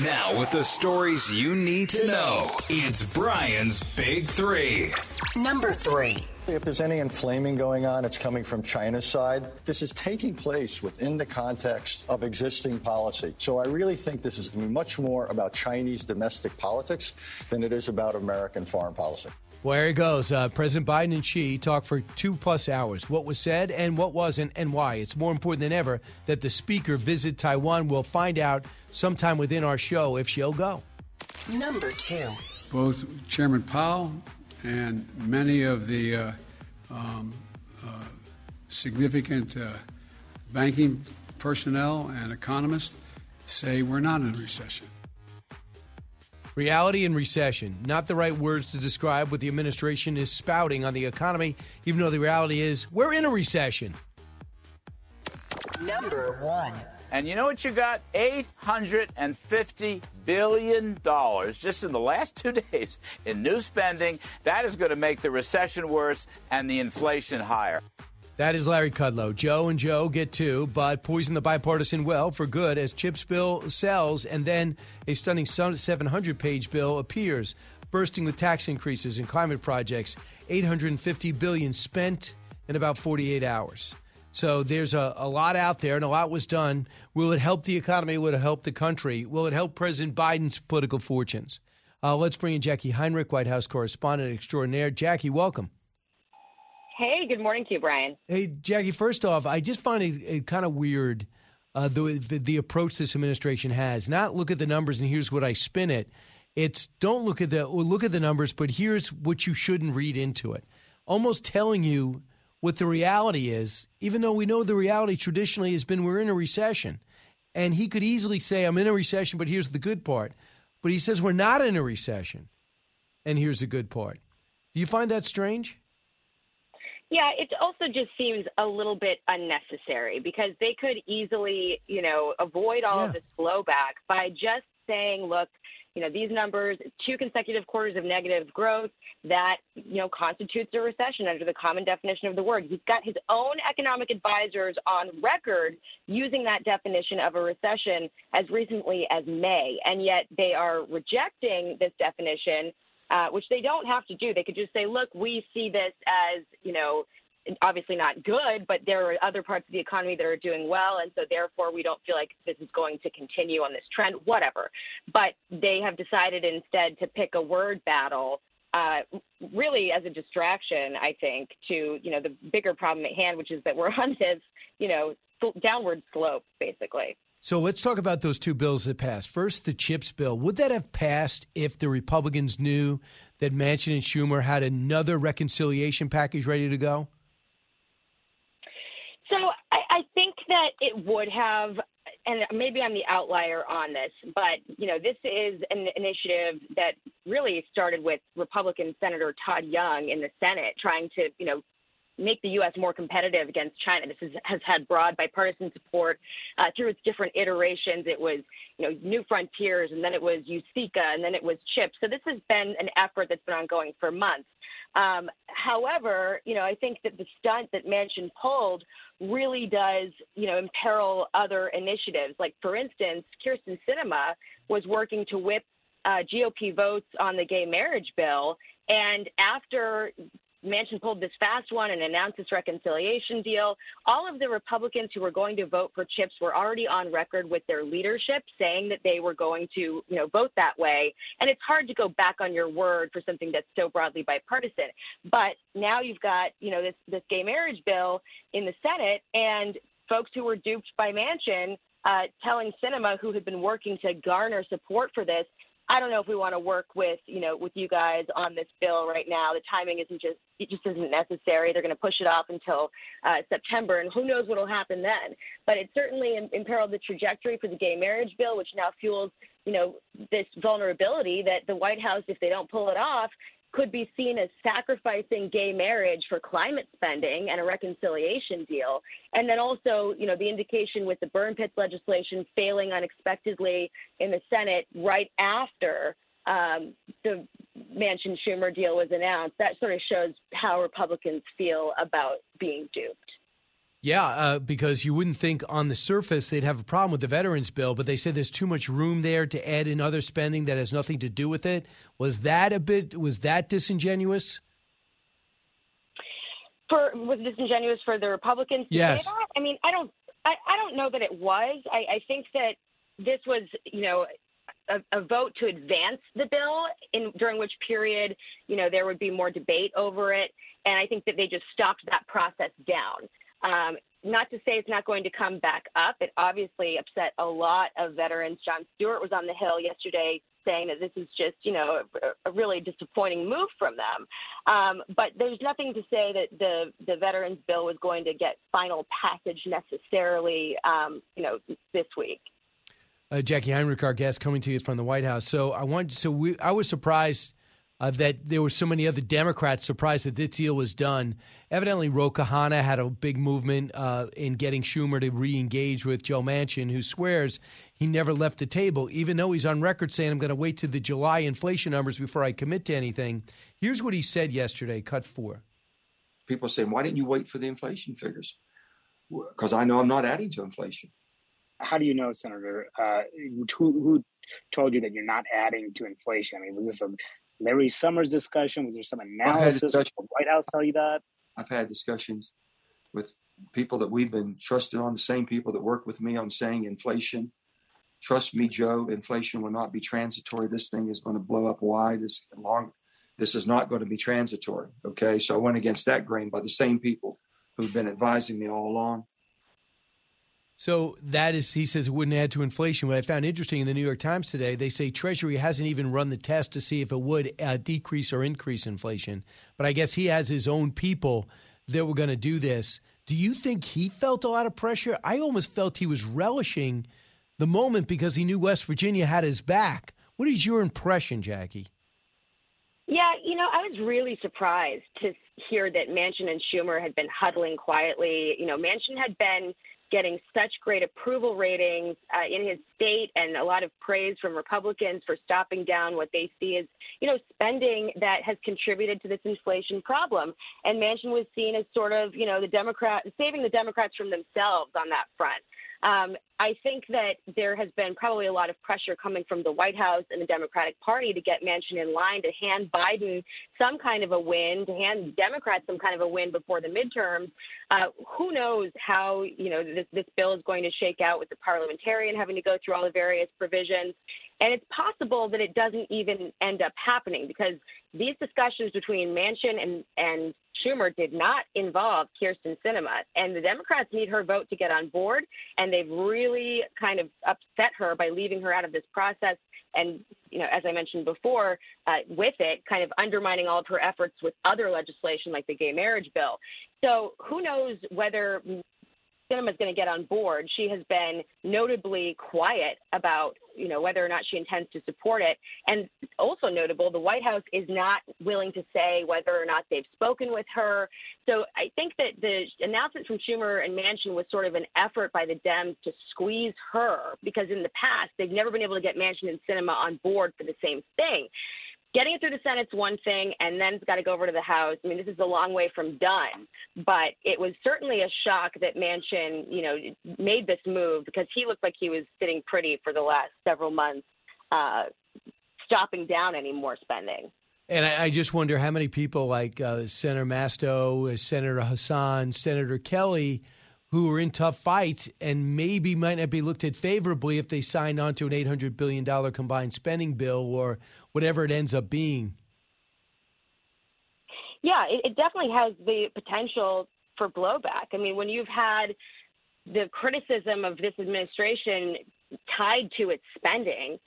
Now with the stories you need to know, it's Brian's Big Three. Number three. If there's any inflaming going on, it's coming from China's side. This is taking place within the context of existing policy. So I really think this is much more about Chinese domestic politics than it is about American foreign policy. Well, there he goes. President Biden and Xi talked for 2+ hours. What was said and what wasn't and why. It's more important than ever that the speaker visit Taiwan. We'll find out sometime within our show if she'll go. Number two. Both Chairman Powell and many of the significant banking personnel and economists say we're not in a recession. Reality and recession, not the right words to describe what the administration is spouting on the economy, even though the reality is we're in a recession. Number one. And you know what you got? $850 billion just in the last 2 days in new spending. That is going to make the recession worse and the inflation higher. That is Larry Kudlow. Joe and Joe get two, but poison the bipartisan well for good as Chips Bill sells and then a stunning 700-page bill appears, bursting with tax increases and climate projects. $850 billion spent in about 48 hours. So there's a lot out there, and a lot was done. Will it help the economy? Will it help the country? Will it help President Biden's political fortunes? Let's bring in Jackie Heinrich, White House correspondent extraordinaire. Jackie, welcome. Hey, good morning to you, Brian. Hey, Jackie, first off, I just find it kind of weird, the approach this administration has. Not look at the numbers and here's what I spin it. It's don't look at the numbers, but here's what you shouldn't read into it. Almost telling you what the reality is, even though we know the reality traditionally has been we're in a recession. And he could easily say, I'm in a recession, but here's the good part. But he says we're not in a recession, and here's the good part. Do you find that strange? Yeah, it also just seems a little bit unnecessary because they could easily, avoid all of this blowback by just saying, look, these numbers, 2 consecutive quarters of negative growth, that, constitutes a recession under the common definition of the word. He's got his own economic advisors on record using that definition of a recession as recently as May, and yet they are rejecting this definition, which they don't have to do. They could just say, look, we see this as, obviously not good, but there are other parts of the economy that are doing well, and so therefore we don't feel like this is going to continue on this trend, whatever. But they have decided instead to pick a word battle, really as a distraction, I think, to, the bigger problem at hand, which is that we're on this, downward slope, basically. So let's talk about those two bills that passed. First, the CHIPS bill. Would that have passed if the Republicans knew that Manchin and Schumer had another reconciliation package ready to go? So I think that it would have, and maybe I'm the outlier on this, but, this is an initiative that really started with Republican Senator Todd Young in the Senate trying to, make the U.S. more competitive against China. This has had broad bipartisan support through its different iterations. It was, New Frontiers, and then it was USICA, and then it was CHIPS. So this has been an effort that's been ongoing for months. However, I think that the stunt that Manchin pulled really does, imperil other initiatives. Like, for instance, Kyrsten Sinema was working to whip GOP votes on the gay marriage bill, and after Manchin pulled this fast one and announced this reconciliation deal, all of the Republicans who were going to vote for CHIPS were already on record with their leadership saying that they were going to, vote that way. And it's hard to go back on your word for something that's so broadly bipartisan. But now you've got, this gay marriage bill in the Senate, and folks who were duped by Manchin telling Sinema, who had been working to garner support for this, I don't know if we want to work with, with you guys on this bill right now. The timing isn't necessary. They're going to push it off until September, and who knows what will happen then. But it certainly imperiled the trajectory for the gay marriage bill, which now fuels, this vulnerability that the White House, if they don't pull it off, could be seen as sacrificing gay marriage for climate spending and a reconciliation deal. And then also, the indication with the burn pits legislation failing unexpectedly in the Senate right after the Manchin-Schumer deal was announced, that sort of shows how Republicans feel about being duped. Yeah, because you wouldn't think on the surface they'd have a problem with the veterans bill, but they said there's too much room there to add in other spending that has nothing to do with it. Was that disingenuous? Was disingenuous for the Republicans to say that? I mean, I don't know that it was. I think that this was, a vote to advance the bill, during which period, there would be more debate over it. And I think that they just stopped that process down. Not to say it's not going to come back up. It obviously upset a lot of veterans. Jon Stewart was on the Hill yesterday saying that this is just, a really disappointing move from them. But there's nothing to say that the veterans bill was going to get final passage necessarily, this week. Jackie Heinrich, our guest, coming to you from the White House. So I was surprised that there were so many other Democrats surprised that this deal was done. Evidently, Rokhanna had a big movement in getting Schumer to re-engage with Joe Manchin, who swears he never left the table, even though he's on record saying, I'm going to wait to the July inflation numbers before I commit to anything. Here's what he said yesterday, cut four. People say, why didn't you wait for the inflation figures? Because I know I'm not adding to inflation. How do you know, Senator? Who told you that you're not adding to inflation? I mean, was this a Larry Summers discussion? Was there some analysis? Did the White House tell you that? I've had discussions with people that we've been trusted on, the same people that work with me on saying inflation. Trust me, Joe, inflation will not be transitory. This thing is going to blow up wide. This is not going to be transitory. Okay, so I went against that grain by the same people who've been advising me all along. So that is, he says, it wouldn't add to inflation. What I found interesting in the New York Times today, they say Treasury hasn't even run the test to see if it would decrease or increase inflation. But I guess he has his own people that were going to do this. Do you think he felt a lot of pressure? I almost felt he was relishing the moment because he knew West Virginia had his back. What is your impression, Jackie? Yeah, you know, I was really surprised to hear that Manchin and Schumer had been huddling quietly. You know, Manchin had been getting such great approval ratings in his state and a lot of praise from Republicans for stopping down what they see as, you know, spending that has contributed to this inflation problem. And Manchin was seen as sort of, you know, the Democrat, saving the Democrats from themselves on that front. I think that there has been probably a lot of pressure coming from the White House and the Democratic Party to get Manchin in line, to hand Biden some kind of a win, to hand Democrats some kind of a win before the midterms. Who knows how, you know, this bill is going to shake out with the parliamentarian having to go through all the various provisions. And it's possible that it doesn't even end up happening because these discussions between Manchin and Schumer did not involve Kyrsten Sinema. And the Democrats need her vote to get on board. And they've really kind of upset her by leaving her out of this process. And, you know, as I mentioned before, with it, kind of undermining all of her efforts with other legislation like the gay marriage bill. So who knows whether Sinema is going to get on board. She has been notably quiet about, you know, whether or not she intends to support it. And also notable, the White House is not willing to say whether or not they've spoken with her. So I think that the announcement from Schumer and Manchin was sort of an effort by the Dems to squeeze her, because in the past, they've never been able to get Manchin and Sinema on board for the same thing. Getting it through the Senate's one thing, and then it's got to go over to the House. I mean, this is a long way from done, but it was certainly a shock that Manchin, you know, made this move because he looked like he was sitting pretty for the last several months, stopping down any more spending. And I just wonder how many people like Senator Masto, Senator Hassan, Senator Kelly, who are in tough fights and maybe might not be looked at favorably if they signed on to an $800 billion combined spending bill or whatever it ends up being. Yeah, it definitely has the potential for blowback. I mean, when you've had the criticism of this administration tied to its spending,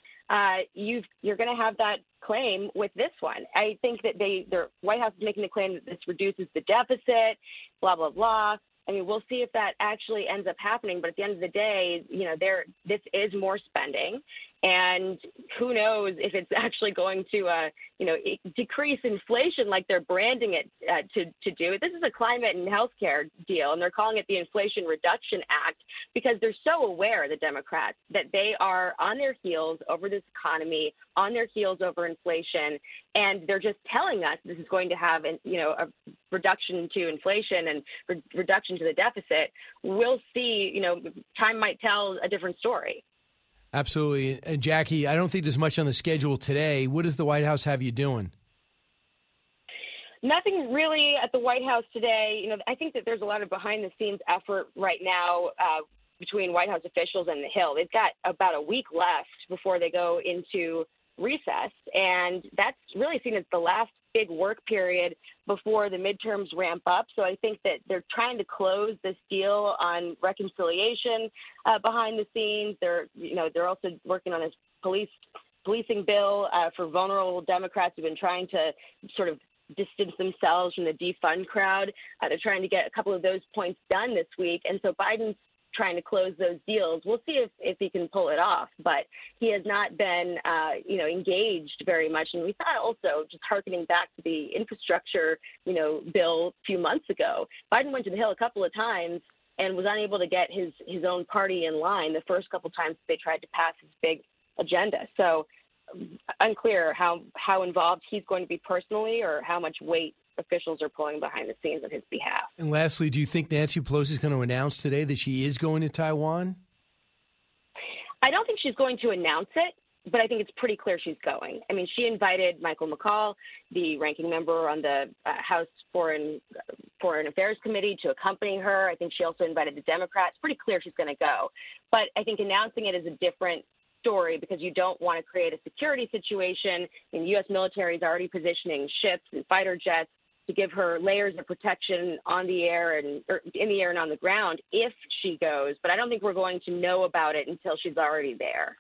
you're going to have that claim with this one. I think that the White House is making the claim that this reduces the deficit, blah, blah, blah. I mean, we'll see if that actually ends up happening. But at the end of the day, you know, this is more spending. And who knows if it's actually going to, you know, decrease inflation like they're branding it to do. This is a climate and healthcare deal, and they're calling it the Inflation Reduction Act because they're so aware, the Democrats, that they are on their heels over this economy, on their heels over inflation, and they're just telling us this is going to have, you know, a reduction to inflation and reduction to the deficit. We'll see. You know, time might tell a different story. Absolutely. And Jackie, I don't think there's much on the schedule today. What does the White House have you doing? Nothing really at the White House today. You know, I think that there's a lot of behind-the-scenes effort right now between White House officials and the Hill. They've got about a week left before they go into recess, and that's really seen as the last big work period before the midterms ramp up. So I think that they're trying to close this deal on reconciliation behind the scenes. They're also working on this policing bill for vulnerable Democrats who've been trying to sort of distance themselves from the defund crowd. They're trying to get a couple of those points done this week, and so Biden's trying to close those deals. We'll see if he can pull it off, but he has not been, engaged very much. And we saw also, just hearkening back to the infrastructure, bill a few months ago, Biden went to the Hill a couple of times and was unable to get his own party in line the first couple of times they tried to pass his big agenda. So unclear how involved he's going to be personally or how much weight officials are pulling behind the scenes on his behalf. And lastly, do you think Nancy Pelosi is going to announce today that she is going to Taiwan? I don't think she's going to announce it, but I think it's pretty clear she's going. I mean, she invited Michael McCall, the ranking member on the House Foreign Affairs Committee, to accompany her. I think she also invited the Democrats. Pretty clear she's going to go. But I think announcing it is a different story because you don't want to create a security situation. I mean, the U.S. military is already positioning ships and fighter jets to give her layers of protection on the air and in the air and on the ground if she goes. But I don't think we're going to know about it until she's already there.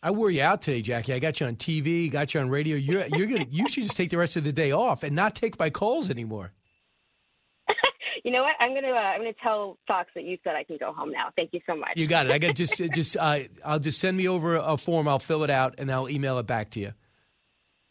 I wore you out today, Jackie. I got you on TV, got you on radio. You're gonna. You should just take the rest of the day off and not take my calls anymore. You know what? I'm gonna tell Fox that you said I can go home now. Thank you so much. You got it. I got I'll just send me over a form. I'll fill it out and I'll email it back to you.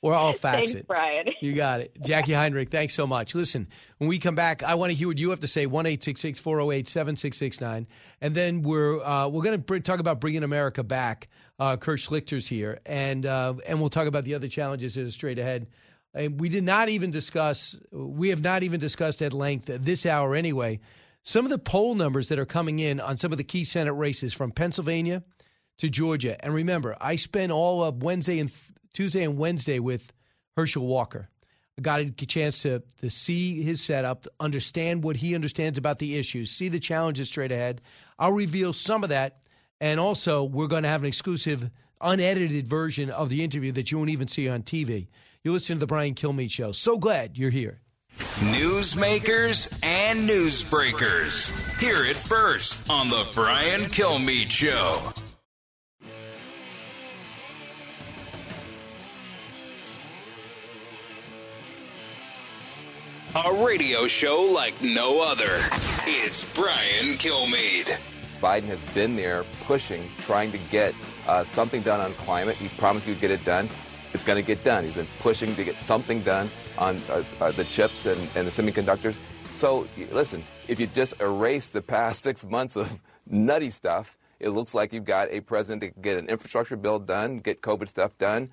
Or I'll fax thanks, it. Brian. You got it. Jackie Heinrich, thanks so much. Listen, when we come back, I want to hear what you have to say, 1-866-408-7669. And then we're going to talk about bringing America back. Kurt Schlichter's here. And we'll talk about the other challenges that are straight ahead. And we have not even discussed at length this hour anyway, some of the poll numbers that are coming in on some of the key Senate races from Pennsylvania to Georgia. And remember, I spent all of Tuesday and Wednesday with Herschel Walker. I got a chance to see his setup, understand what he understands about the issues, see the challenges straight ahead. I'll reveal some of that. And also, we're going to have an exclusive, unedited version of the interview that you won't even see on TV. You're listening to The Brian Kilmeade Show. So glad you're here. Newsmakers and newsbreakers. Hear it first on The Brian Kilmeade Show. A radio show like no other. It's Brian Kilmeade. Biden has been there pushing, trying to get something done on climate. He promised he would get it done. It's going to get done. He's been pushing to get something done on the chips and the semiconductors. So, listen, if you just erase the past 6 months of nutty stuff, it looks like you've got a president that can get an infrastructure bill done, get COVID stuff done,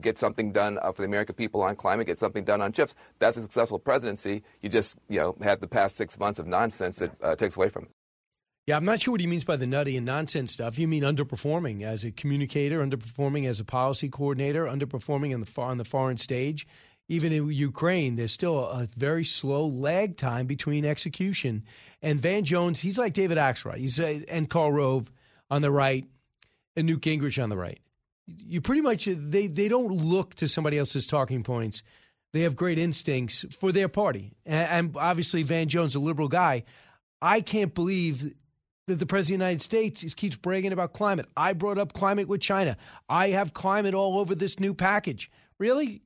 get something done for the American people on climate, get something done on chips. That's a successful presidency. You just, have the past 6 months of nonsense that takes away from it. Yeah, I'm not sure what he means by the nutty and nonsense stuff. You mean underperforming as a communicator, underperforming as a policy coordinator, underperforming on the foreign stage. Even in Ukraine, there's still a very slow lag time between execution. And Van Jones, he's like David Axelrod. And Karl Rove on the right and Newt Gingrich on the right. You pretty much, they don't look to somebody else's talking points. They have great instincts for their party. And obviously, Van Jones, a liberal guy. I can't believe that the president of the United States keeps bragging about climate. I brought up climate with China. I have climate all over this new package. Really?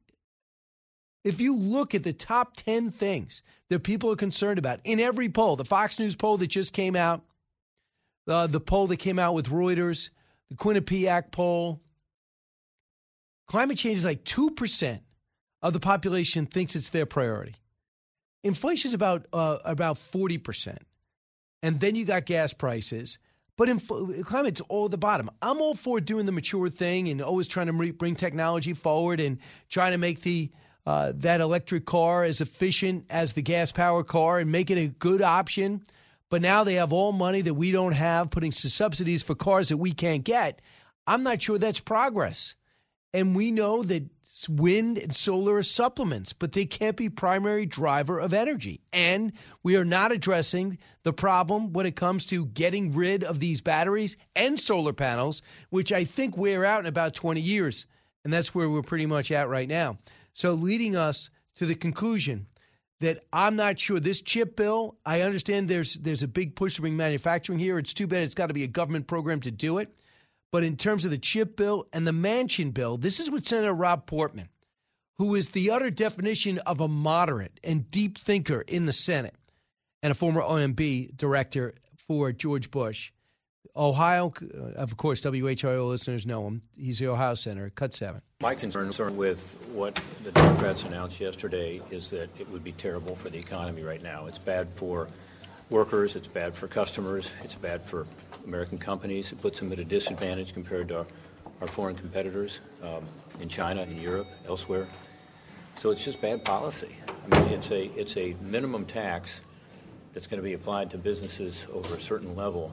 If you look at the top 10 things that people are concerned about in every poll, the Fox News poll that just came out, the poll that came out with Reuters, the Quinnipiac poll, climate change is like 2% of the population thinks it's their priority. Inflation is about 40%. And then you got gas prices. But climate's all at the bottom. I'm all for doing the mature thing and always trying to bring technology forward and trying to make the that electric car as efficient as the gas-powered car and make it a good option. But now they have all money that we don't have, putting subsidies for cars that we can't get. I'm not sure that's progress. And we know that wind and solar are supplements, but they can't be primary driver of energy. And we are not addressing the problem when it comes to getting rid of these batteries and solar panels, which I think wear out in about 20 years. And that's where we're pretty much at right now. So leading us to the conclusion that I'm not sure this chip bill, I understand there's a big push to bring manufacturing here. It's too bad it's got to be a government program to do it. But in terms of the chip bill and the Manchin bill, this is what Senator Rob Portman, who is the utter definition of a moderate and deep thinker in the Senate and a former OMB director for George Bush, Ohio, of course, WHIO listeners know him. He's the Ohio senator. Cut seven. My concern with what the Democrats announced yesterday is that it would be terrible for the economy right now. It's bad for workers. It's bad for customers. It's bad for American companies. It puts them at a disadvantage compared to our foreign competitors in China, in Europe, elsewhere. So it's just bad policy. I mean, it's a minimum tax that's going to be applied to businesses over a certain level.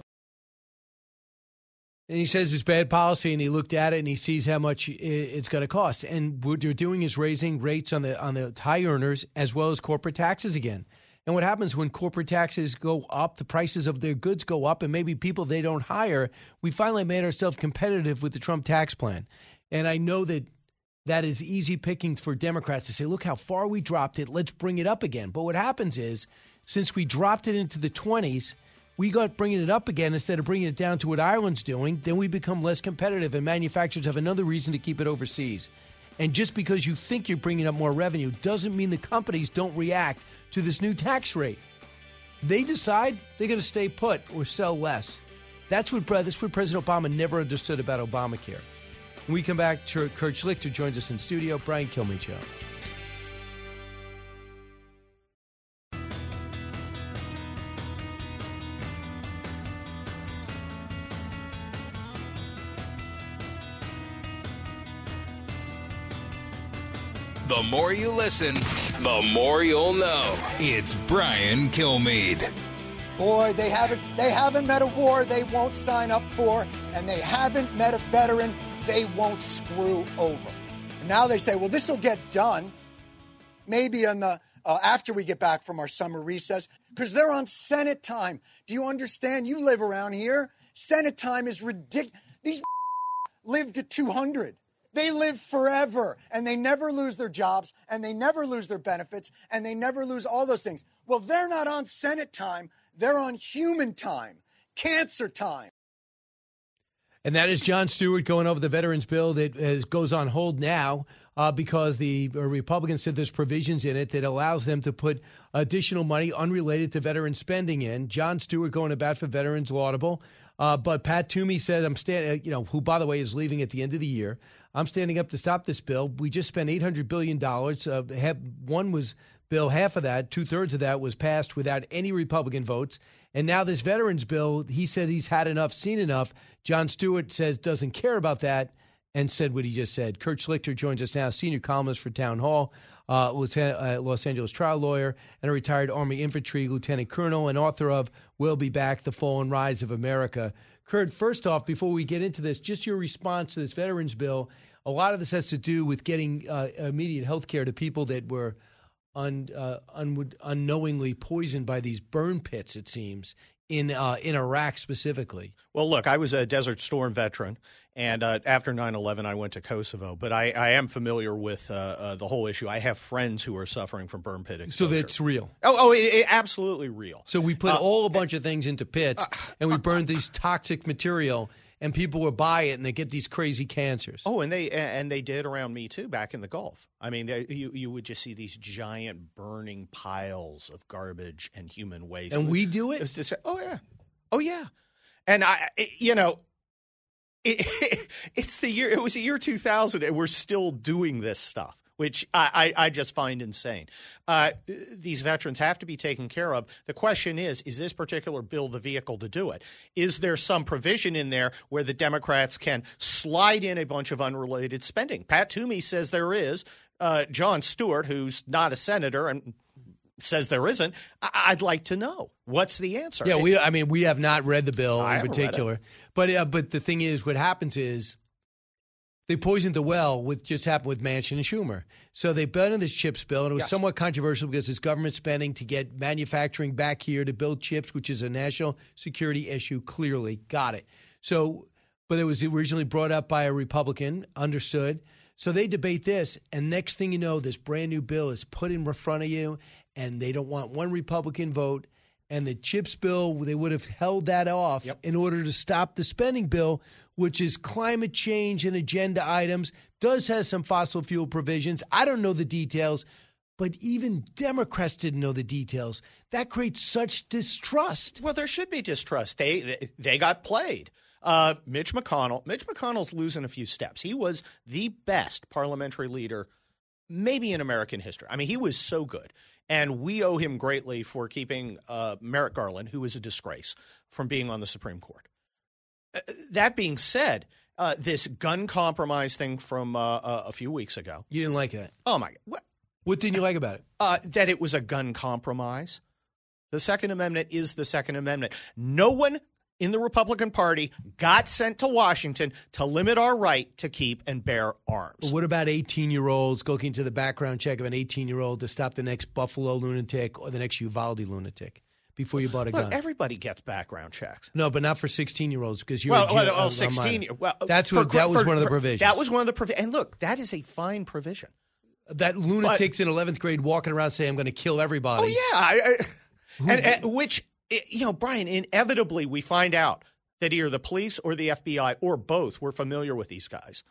And he says it's bad policy, and he looked at it, and he sees how much it's going to cost. And what they're doing is raising rates on the high earners as well as corporate taxes again. And what happens when corporate taxes go up, the prices of their goods go up, and maybe people they don't hire, we finally made ourselves competitive with the Trump tax plan. And I know that is easy pickings for Democrats to say, look how far we dropped it, let's bring it up again. But what happens is, since we dropped it into the 20s, we got bringing it up again instead of bringing it down to what Ireland's doing. Then we become less competitive, and manufacturers have another reason to keep it overseas. And just because you think you're bringing up more revenue doesn't mean the companies don't react to this new tax rate. They decide they're going to stay put or sell less. That's what President Obama never understood about Obamacare. When we come back, Kurt Schlichter joins us in studio. Brian Kilmeade Show. The more you listen, the more you'll know. It's Brian Kilmeade. Boy, they haven't met a war they won't sign up for, and they haven't met a veteran they won't screw over. And now they say, well, this will get done maybe on the after we get back from our summer recess, because they're on Senate time. Do you understand? You live around here. Senate time is ridiculous. These live to 200. They live forever, and they never lose their jobs, and they never lose their benefits, and they never lose all those things. Well, they're not on Senate time. They're on human time, cancer time. And that is Jon Stewart going over the veterans bill that goes on hold now because the Republicans said there's provisions in it that allows them to put additional money unrelated to veteran spending in. Jon Stewart going to bat for veterans, laudable. But Pat Toomey said, who, by the way, is leaving at the end of the year. I'm standing up to stop this bill. We just spent $800 billion. Half of that, two-thirds of that was passed without any Republican votes. And now this veterans bill, he said he's had enough, seen enough. Jon Stewart says doesn't care about that and said what he just said. Kurt Schlichter joins us now, senior columnist for Town Hall, Los Angeles trial lawyer, and a retired Army infantry lieutenant colonel and author of We'll Be Back, The Fall and Rise of America. Kurt, first off, before we get into this, just your response to this veterans bill. A lot of this has to do with getting immediate health care to people that were unknowingly poisoned by these burn pits, it seems, in Iraq specifically. Well, look, I was a Desert Storm veteran, and after 9/11, I went to Kosovo. But I am familiar with the whole issue. I have friends who are suffering from burn pit exposure. So that's real. Oh, it absolutely real. So we put a bunch of things into pits, and we burned these toxic material. And people will buy it, and they get these crazy cancers. Oh, and they did around me too, back in the Gulf. I mean, you would just see these giant burning piles of garbage and human waste. And we do it. It was just, oh yeah, and it's the year. It was the year 2000, and we're still doing this stuff, which I just find insane. These veterans have to be taken care of. The question is this particular bill the vehicle to do it? Is there some provision in there where the Democrats can slide in a bunch of unrelated spending? Pat Toomey says there is. Jon Stewart, who's not a senator and says there isn't. I'd like to know. What's the answer? Yeah, we have not read the bill in particular. But the thing is, what happens is, they poisoned the well with just happened with Manchin and Schumer. So they brought in this Chips Bill, and it was somewhat controversial because it's government spending to get manufacturing back here to build chips, which is a national security issue, clearly. Got it. So, but it was originally brought up by a Republican, understood. So they debate this, and next thing you know, this brand new bill is put in front of you, and they don't want one Republican vote. And the CHIPS bill, they would have held that off in order to stop the spending bill, which is climate change and agenda items, does have some fossil fuel provisions. I don't know the details. But even Democrats didn't know the details. That creates such distrust. Well, there should be distrust. They got played. Mitch McConnell's losing a few steps. He was the best parliamentary leader maybe in American history. I mean, he was so good. And we owe him greatly for keeping Merrick Garland, who is a disgrace, from being on the Supreme Court. That being said, this gun compromise thing from a few weeks ago. You didn't like it. Oh, my God. What didn't you like about it? That it was a gun compromise. The Second Amendment is the Second Amendment. No one in the Republican Party got sent to Washington to limit our right to keep and bear arms. But what about 18-year-olds going to the background check of an 18-year-old to stop the next Buffalo lunatic or the next Uvalde lunatic before you bought a gun? Everybody gets background checks. No, but not for 16-year-olds because you're a Jew. Well, 16 – That was one of the provisions. That was one of the provisions. And look, that is a fine provision. That lunatics in 11th grade walking around saying, I'm going to kill everybody. Oh, yeah. Which – you know, Brian, inevitably we find out that either the police or the FBI or both were familiar with these guys.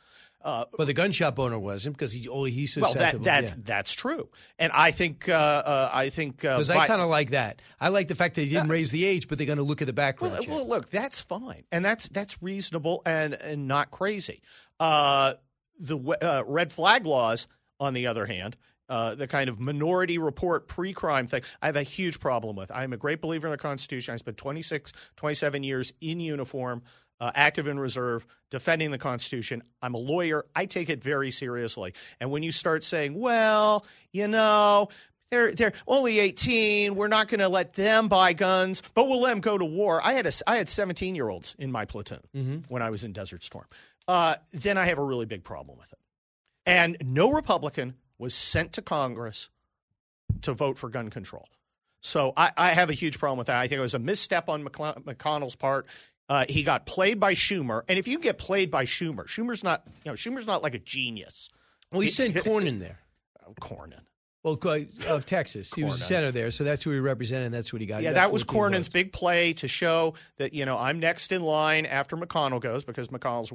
But the gun shop owner wasn't because he's susceptible. Well, that's true. And I think because I kind of like that. I like the fact that they didn't raise the age, but they're going to look at the background check. Well, look, that's fine. And that's reasonable and not crazy. The red flag laws, on the other hand, the kind of minority report pre-crime thing, I have a huge problem with. I'm a great believer in the Constitution. I spent 27 years in uniform, active in reserve, defending the Constitution. I'm a lawyer. I take it very seriously. And when you start saying, well, you know, they're only 18. We're not going to let them buy guns, but we'll let them go to war. I had 17-year-olds in my platoon when I was in Desert Storm. Then I have a really big problem with it. And no Republican was sent to Congress to vote for gun control. So I have a huge problem with that. I think it was a misstep on McConnell's part. He got played by Schumer. And if you get played by Schumer, Schumer's not like a genius. Well, he sent Cornyn there. Cornyn. Well, of Texas. He was a senator there, so that's who he represented, and that's what he got. Yeah, that was Cornyn's big play to show that, you know, I'm next in line after McConnell goes because McConnell's,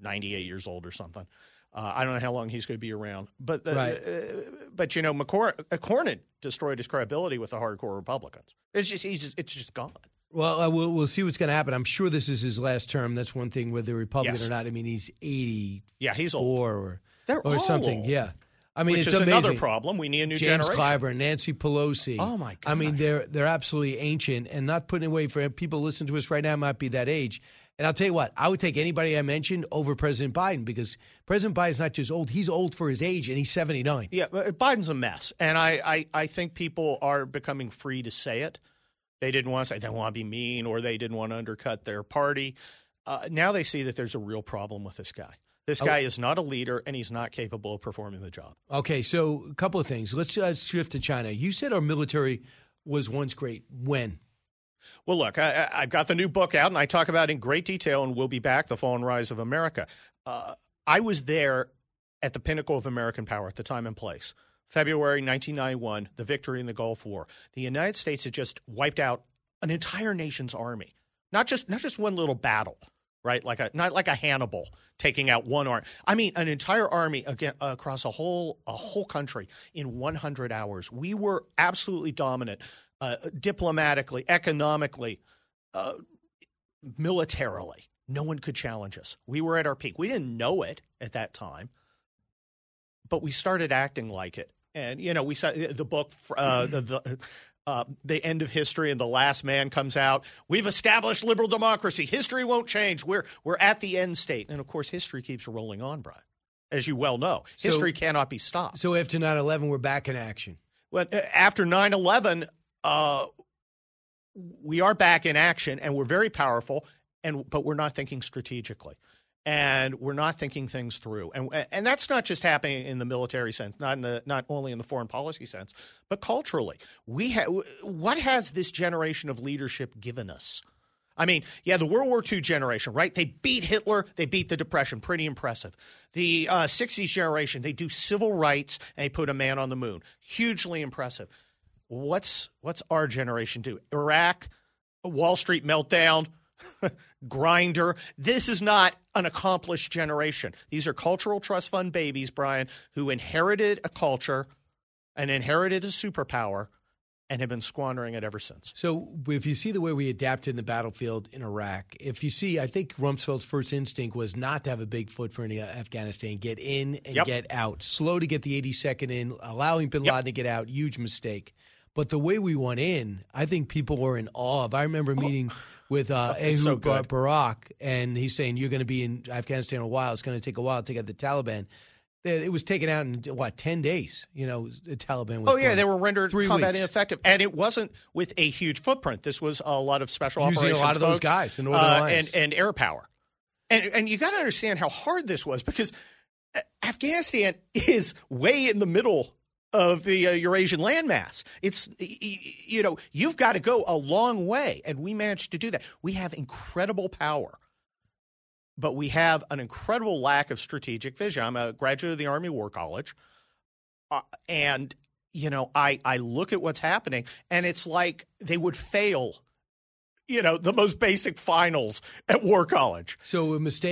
98 years old or something. I don't know how long he's going to be around. But, but you know, Cornyn destroyed his credibility with the hardcore Republicans. It's just gone. Well, we'll see what's going to happen. I'm sure this is his last term. That's one thing, whether Republican or not. I mean, he's 80. Yeah, he's old. They're all something. Old. Yeah. I mean, it's amazing. Another problem. We need a new generation. James Clyburn, Nancy Pelosi. Oh, my God. I mean, they're absolutely ancient and not putting away for people listening to us right now might be that age. And I'll tell you what, I would take anybody I mentioned over President Biden because President Biden's not just old. He's old for his age, and he's 79. Yeah, Biden's a mess. And I think people are becoming free to say it. They didn't want to say they want to be mean or they didn't want to undercut their party. Now they see that there's a real problem with this guy. This guy is not a leader, and he's not capable of performing the job. Okay, so a couple of things. Let's shift to China. You said our military was once great. When? Well, look, I've got the new book out, and I talk about it in great detail, and we'll be back, The Fall and Rise of America. I was there at the pinnacle of American power at the time and place. February 1991, the victory in the Gulf War. The United States had just wiped out an entire nation's army, not just one little battle, right? Not like a Hannibal taking out one army. I mean, an entire army across a whole country in 100 hours. We were absolutely dominant. Diplomatically, economically, militarily. No one could challenge us. We were at our peak. We didn't know it at that time, but we started acting like it. And, you know, we saw the book, The End of History and The Last Man comes out. We've established liberal democracy. History won't change. We're at the end state. And, of course, history keeps rolling on, Brian, as you well know. History cannot be stopped. So after 9/11, we're back in action. Well, after 9/11 – we are back in action, and we're very powerful, but we're not thinking strategically, and we're not thinking things through, and that's not just happening in the military sense, not only in the foreign policy sense, but culturally. What has this generation of leadership given us? I mean, yeah, the World War II generation, right? They beat Hitler. They beat the Depression. Pretty impressive. The 60s generation, they do civil rights, and they put a man on the moon. Hugely impressive. What's our generation do? Iraq, Wall Street meltdown, Grindr. This is not an accomplished generation. These are cultural trust fund babies, Brian, who inherited a culture and inherited a superpower and have been squandering it ever since. So if you see the way we adapted in the battlefield in Iraq, if you see, I think Rumsfeld's first instinct was not to have a big footprint in Afghanistan, get in and get out. Slow to get the 82nd in, allowing bin Laden to get out, huge mistake. But the way we went in, I think people were in awe of. I remember meeting with Barak, and he's saying, you're going to be in Afghanistan a while. It's going to take a while to get the Taliban. It was taken out in, 10 days, the Taliban was they were rendered combat ineffective. And it wasn't with a huge footprint. This was a lot of special operations a lot of folks, those guys in Northern Alliance. And air power. And you got to understand how hard this was, because Afghanistan is way in the middle of the Eurasian landmass. It's, you've got to go a long way, and we managed to do that. We have incredible power, but we have an incredible lack of strategic vision. I'm a graduate of the Army War College, and, I look at what's happening, and it's like they would fail the most basic finals at War College. So most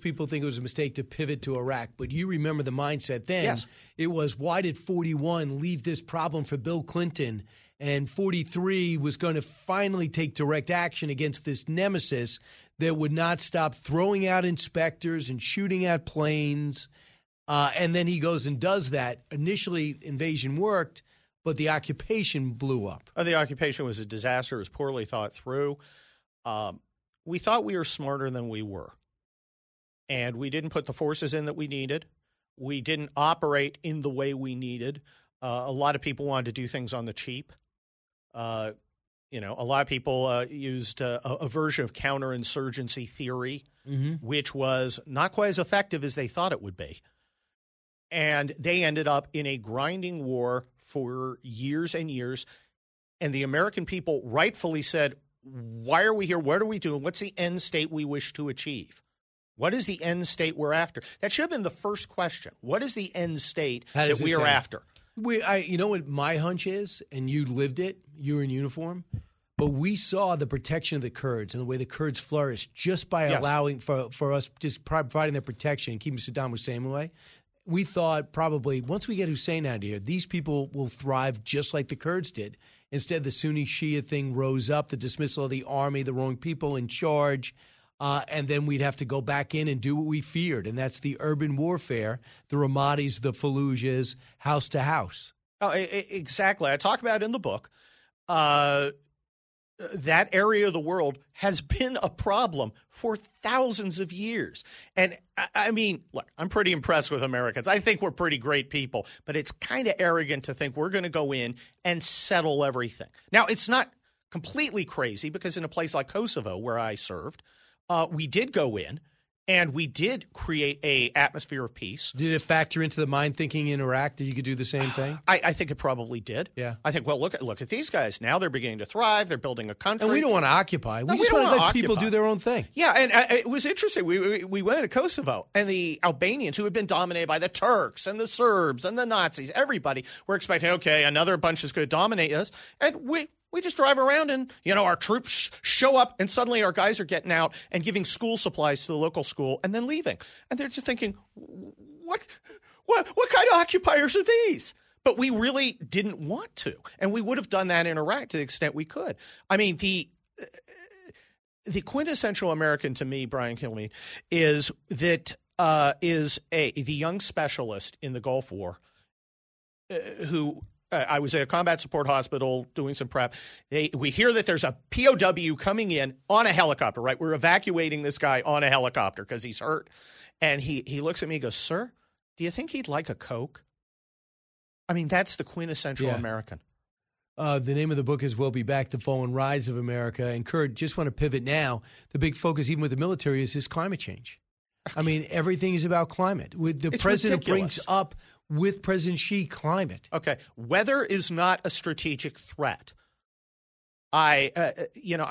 people think it was a mistake to pivot to Iraq, but you remember the mindset then. Yes. It was, why did 41 leave this problem for Bill Clinton? And 43 was going to finally take direct action against this nemesis that would not stop throwing out inspectors and shooting at planes. And then he goes and does that. Initially, invasion worked. But the occupation blew up. The occupation was a disaster. It was poorly thought through. We thought we were smarter than we were. And we didn't put the forces in that we needed. We didn't operate in the way we needed. A lot of people wanted to do things on the cheap. A lot of people used a version of counterinsurgency theory, which was not quite as effective as they thought it would be. And they ended up in a grinding war for years and years. And the American people rightfully said, why are we here? What are we doing? What's the end state we wish to achieve? What is the end state we're after? That should have been the first question. What is the end state that we are after? You know what my hunch is? And you lived it. You were in uniform. But we saw the protection of the Kurds and the way the Kurds flourished just by allowing for us, just providing their protection and keeping Saddam Hussein away. We thought probably once we get Hussein out of here, these people will thrive just like the Kurds did. Instead, the Sunni Shia thing rose up, the dismissal of the army, the wrong people in charge, and then we'd have to go back in and do what we feared, and that's the urban warfare, the Ramadi's, the Fallujahs, house to house. Oh, exactly. I talk about in the book that area of the world has been a problem for thousands of years. And I mean, look, I'm pretty impressed with Americans. I think we're pretty great people, but it's kind of arrogant to think we're going to go in and settle everything. Now, it's not completely crazy, because in a place like Kosovo, where I served, we did go in and we did create a atmosphere of peace. Did it factor into the mind thinking in Iraq that you could do the same thing? I think it probably did. Yeah. I think, well, look at these guys. Now they're beginning to thrive. They're building a country. And we don't want to occupy. We just want to let people do their own thing. Yeah, and it was interesting. We went to Kosovo, and the Albanians, who had been dominated by the Turks and the Serbs and the Nazis, everybody, were expecting, okay, another bunch is going to dominate us. And we just drive around and, our troops show up, and suddenly our guys are getting out and giving school supplies to the local school and then leaving. And they're just thinking, what kind of occupiers are these? But we really didn't want to. And we would have done that in Iraq to the extent we could. I mean, the quintessential American to me, Brian Kilmeade, is that the young specialist in the Gulf War who – I was at a combat support hospital doing some prep. We hear that there's a POW coming in on a helicopter, right? We're evacuating this guy on a helicopter because he's hurt. And he looks at me and goes, sir, do you think he'd like a Coke? I mean, that's the quintessential American. The name of the book is We'll Be Back, The Fall and Rise of America. And Kurt, just want to pivot now. The big focus, even with the military, is climate change. I mean, everything is about climate. It's president ridiculous. Brings up with President Xi climate. Okay. Weather is not a strategic threat. I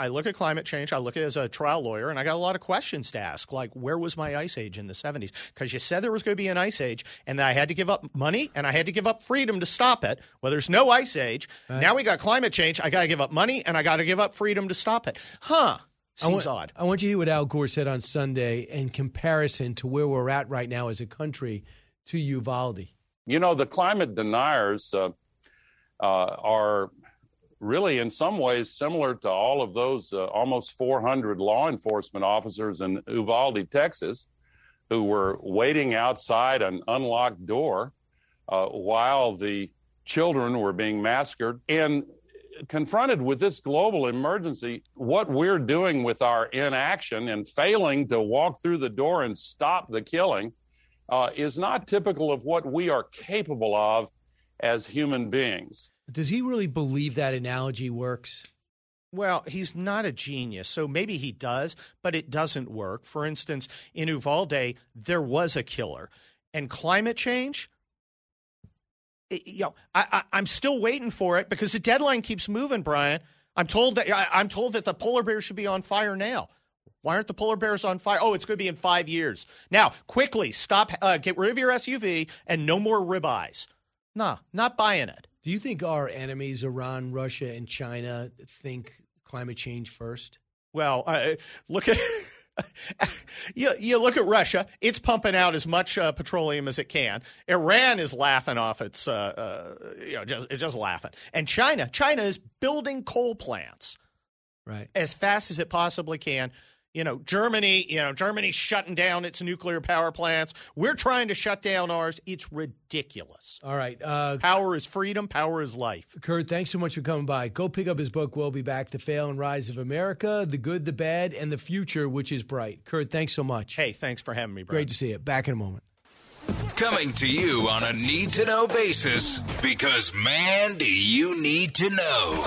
look at climate change. I look at it as a trial lawyer, and I got a lot of questions to ask, like, where was my ice age in the 70s? Because you said there was going to be an ice age, and I had to give up money, and I had to give up freedom to stop it. Well, there's no ice age. Now we got climate change. I got to give up money, and I got to give up freedom to stop it. Huh. Seems odd. I want you to hear what Al Gore said on Sunday in comparison to where we're at right now as a country to Uvalde. You know, the climate deniers are really in some ways similar to all of those almost 400 law enforcement officers in Uvalde, Texas, who were waiting outside an unlocked door while the children were being massacred. And confronted with this global emergency, what we're doing with our inaction and failing to walk through the door and stop the killing is not typical of what we are capable of as human beings. Does he really believe that analogy works? Well, he's not a genius, so maybe he does, but it doesn't work. For instance, in Uvalde, there was a killer. And climate change? You know, I'm still waiting for it because the deadline keeps moving, Brian. I'm told that the polar bears should be on fire now. Why aren't the polar bears on fire? Oh, it's going to be in 5 years. Now, quickly, stop, get rid of your SUV and no more ribeyes. Nah, not buying it. Do you think our enemies, Iran, Russia, and China, think climate change first? Well, look at you look at Russia. It's pumping out as much petroleum as it can. Iran is laughing off its just laughing. And China is building coal plants, right, as fast as it possibly can. You know, Germany's shutting down its nuclear power plants. We're trying to shut down ours. It's ridiculous. All right. Power is freedom. Power is life. Kurt, thanks so much for coming by. Go pick up his book, We'll Be Back, The Fail and Rise of America, The Good, The Bad, and The Future, which is bright. Kurt, thanks so much. Hey, thanks for having me, Brian. Great to see you. Back in a moment. Coming to you on a need-to-know basis, because, man, do you need to know.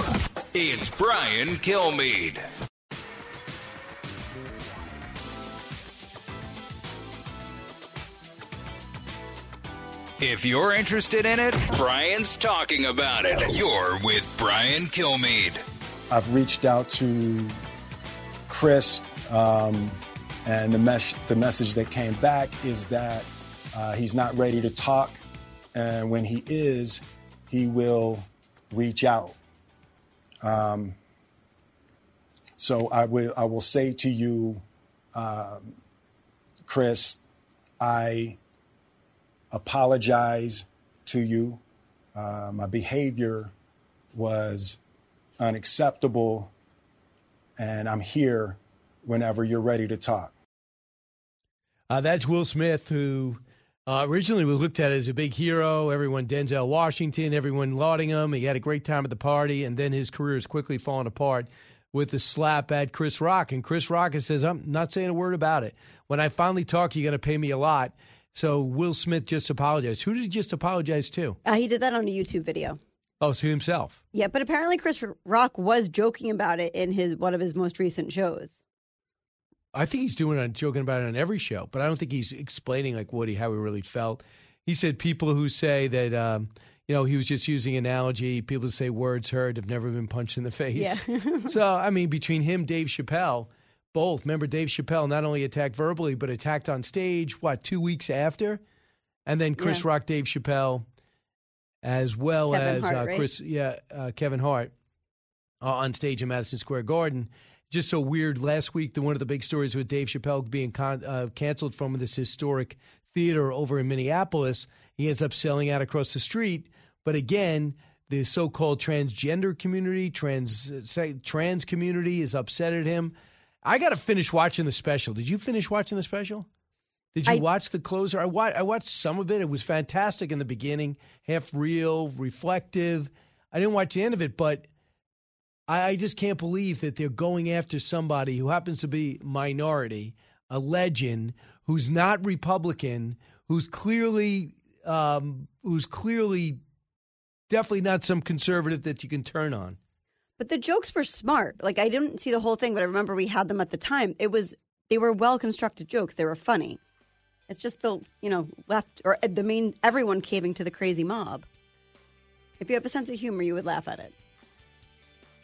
It's Brian Kilmeade. If you're interested in it, Brian's talking about it. You're with Brian Kilmeade. I've reached out to Chris, and the message that came back is that he's not ready to talk, and when he is, he will reach out. So I will say to you, Chris, I apologize to you. My behavior was unacceptable, and I'm here whenever you're ready to talk. That's Will Smith, who originally was looked at as a big hero. Everyone, Denzel Washington, everyone lauding him. He had a great time at the party, and then his career is quickly falling apart with the slap at Chris Rock. And Chris Rock says, I'm not saying a word about it. When I finally talk, you're going to pay me a lot. So Will Smith just apologized. Who did he just apologize to? He did that on a YouTube video. Oh, so himself. Yeah, but apparently Chris Rock was joking about it in one of his most recent shows. I think he's joking about it on every show, but I don't think he's explaining how he really felt. He said people who say that, he was just using analogy, people who say words heard have never been punched in the face. Yeah. So, I mean, between him, Dave Chappelle... Both. Remember, Dave Chappelle not only attacked verbally, but attacked on stage, 2 weeks after? And then Chris Rock, Dave Chappelle, as well as Kevin Hart on stage in Madison Square Garden. Just so weird. Last week, one of the big stories with Dave Chappelle being canceled from this historic theater over in Minneapolis. He ends up selling out across the street. But again, the so-called transgender community, trans community is upset at him. I got to finish watching the special. Did you finish watching the special? Did you watch the closer? I watched some of it. It was fantastic in the beginning, half real, reflective. I didn't watch the end of it, but I just can't believe that they're going after somebody who happens to be minority, a legend, who's not Republican, who's clearly definitely not some conservative that you can turn on. But the jokes were smart. I didn't see the whole thing, but I remember we had them at the time. They were well-constructed jokes. They were funny. It's just the, left or the main, everyone caving to the crazy mob. If you have a sense of humor, you would laugh at it.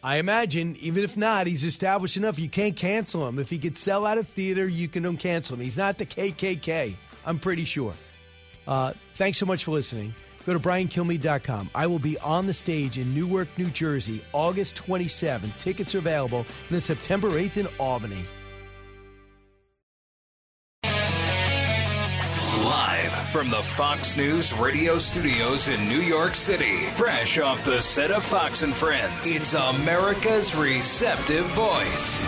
I imagine, even if not, he's established enough. You can't cancel him. If he could sell out a theater, you can cancel him. He's not the KKK, I'm pretty sure. Thanks so much for listening. Go to BrianKilmeade.com. I will be on the stage in Newark, New Jersey, August 27th. Tickets are available. And then September 8th in Albany. Live from the Fox News radio studios in New York City, fresh off the set of Fox and Friends, it's America's receptive voice,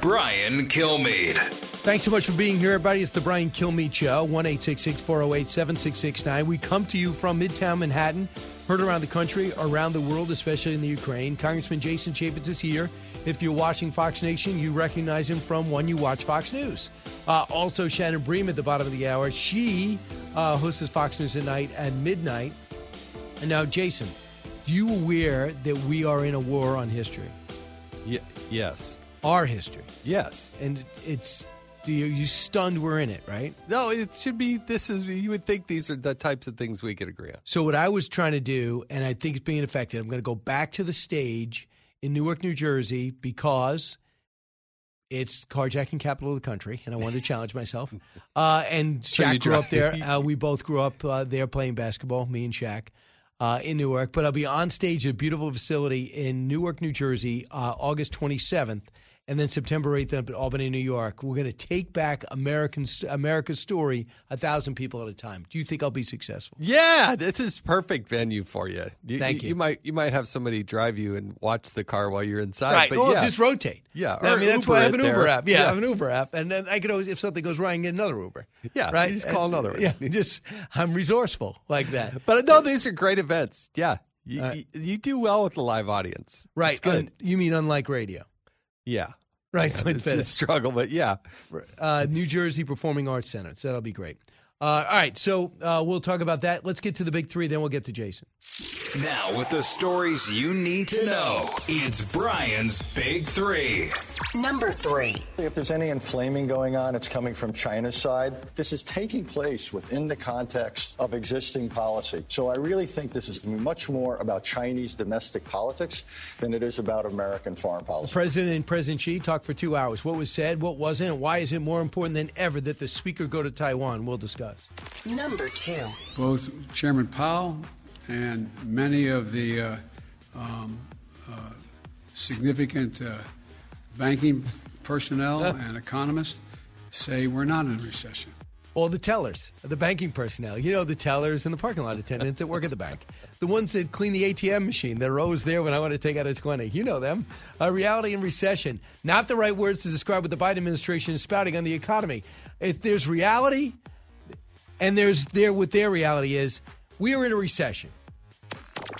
Brian Kilmeade. Thanks so much for being here, everybody. It's the Brian Kilmeade Show, 1-866-408-7669. We come to you from Midtown Manhattan, heard around the country, around the world, especially in the Ukraine. Congressman Jason Chaffetz is here. If you're watching Fox Nation, you recognize him from when you watch Fox News. Also, Shannon Bream at the bottom of the hour. She hosts Fox News at night at midnight. And now, Jason, do you aware that we are in a war on history? Yes. Our history. Yes. And it's... You're stunned we're in it, right? No, it should be, you would think these are the types of things we could agree on. So what I was trying to do, and I think it's being effective, I'm going to go back to the stage in Newark, New Jersey, because it's carjacking capital of the country, and I wanted to challenge myself. And Shaq grew up there. We both grew up there playing basketball, me and Shaq, in Newark. But I'll be on stage at a beautiful facility in Newark, New Jersey, August 27th. And then September 8th up in Albany, New York. We're going to take back America's story 1,000 people at a time. Do you think I'll be successful? Yeah, this is perfect venue for you. Thank you. You might have somebody drive you and watch the car while you're inside. Right, but well, just rotate. Yeah, I mean, that's why I have an Uber app. Yeah, I have an Uber app. And then I could always, if something goes wrong, I can get another Uber. Yeah, right? You just call another one. Yeah, I'm resourceful like that. But no, these are great events. Yeah, you do well with the live audience. Right. That's good. You mean unlike radio? Yeah. Right. Yeah, it's a struggle, but yeah. New Jersey Performing Arts Center. So that'll be great. All right. So we'll talk about that. Let's get to the big three, then we'll get to Jason. Now, with the stories you need to know, it's Brian's Big Three. Number three. If there's any inflaming going on, it's coming from China's side. This is taking place within the context of existing policy. So I really think this is much more about Chinese domestic politics than it is about American foreign policy. The president and President Xi talked for 2 hours. What was said, what wasn't, and why is it more important than ever that the speaker go to Taiwan? We'll discuss. Number two. Both Chairman Powell and many of the significant banking personnel and economists say we're not in recession. Or the tellers, the banking personnel. You know, the tellers and the parking lot attendants that work at the bank. The ones that clean the ATM machine. They're always there when I want to take out a 20. You know them. Reality and recession. Not the right words to describe what the Biden administration is spouting on the economy. If there's reality... And what their reality is, we are in a recession.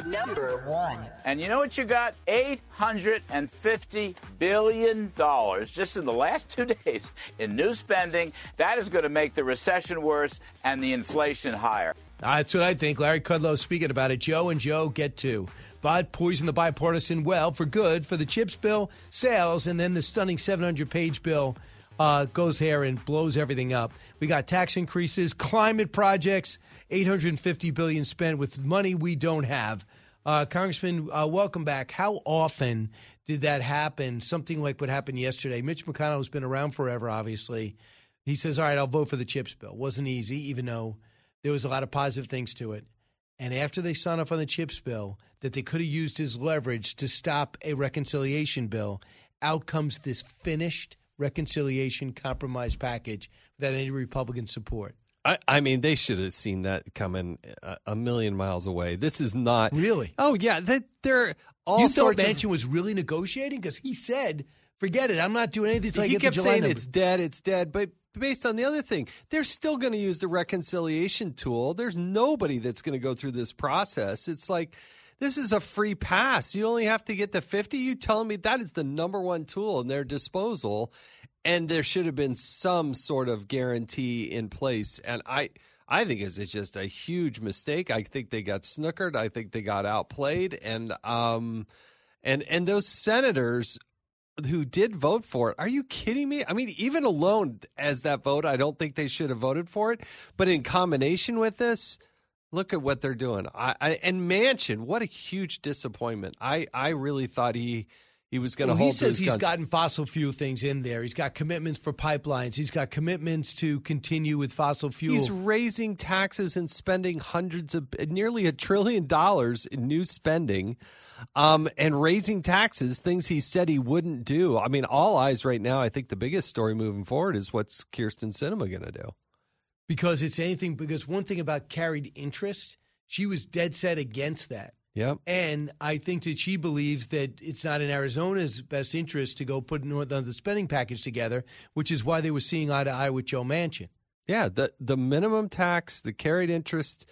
Number one. And you know what you got? $850 billion just in the last 2 days in new spending. That is going to make the recession worse and the inflation higher. That's what I think. Larry Kudlow speaking about it. Joe and Joe get to. But poison the bipartisan well for good for the Chips Bill sales. And then the stunning 700-page bill goes here and blows everything up. We got tax increases, climate projects, $850 billion spent with money we don't have. Congressman, welcome back. How often did that happen, something like what happened yesterday? Mitch McConnell has been around forever, obviously. He says, all right, I'll vote for the CHIPS bill. Wasn't easy, even though there was a lot of positive things to it. And after they signed off on the CHIPS bill, that they could have used as leverage to stop a reconciliation bill, out comes this finished reconciliation compromise package without any Republican support. I mean, they should have seen that coming a million miles away. This is not really. Oh yeah, they're all. You thought Manchin was really negotiating because he said, "Forget it, I'm not doing anything." Until he kept saying it's dead, but. Based on the other thing, they're still going to use the reconciliation tool. There's nobody that's going to go through this process. It's like, this is a free pass. You only have to get to 50. You telling me that is the number one tool in their disposal, and there should have been some sort of guarantee in place. And I think it's just a huge mistake. I think they got snookered. I think they got outplayed. And and those senators who did vote for it. Are you kidding me? I mean, even alone as that vote, I don't think they should have voted for it. But in combination with this, look at what they're doing. And Manchin, what a huge disappointment. I really thought he was going to hold his guns. He says he's gotten fossil fuel things in there. He's got commitments for pipelines. He's got commitments to continue with fossil fuel. He's raising taxes and spending nearly $1 trillion in new spending. And raising taxes, things he said he wouldn't do. I mean, all eyes right now, I think the biggest story moving forward is what's Kyrsten Sinema going to do? because it's anything. Because one thing about carried interest, she was dead set against that. Yep. And I think that she believes that it's not in Arizona's best interest to go put another spending package together, which is why they were seeing eye to eye with Joe Manchin. Yeah, the minimum tax, the carried interest,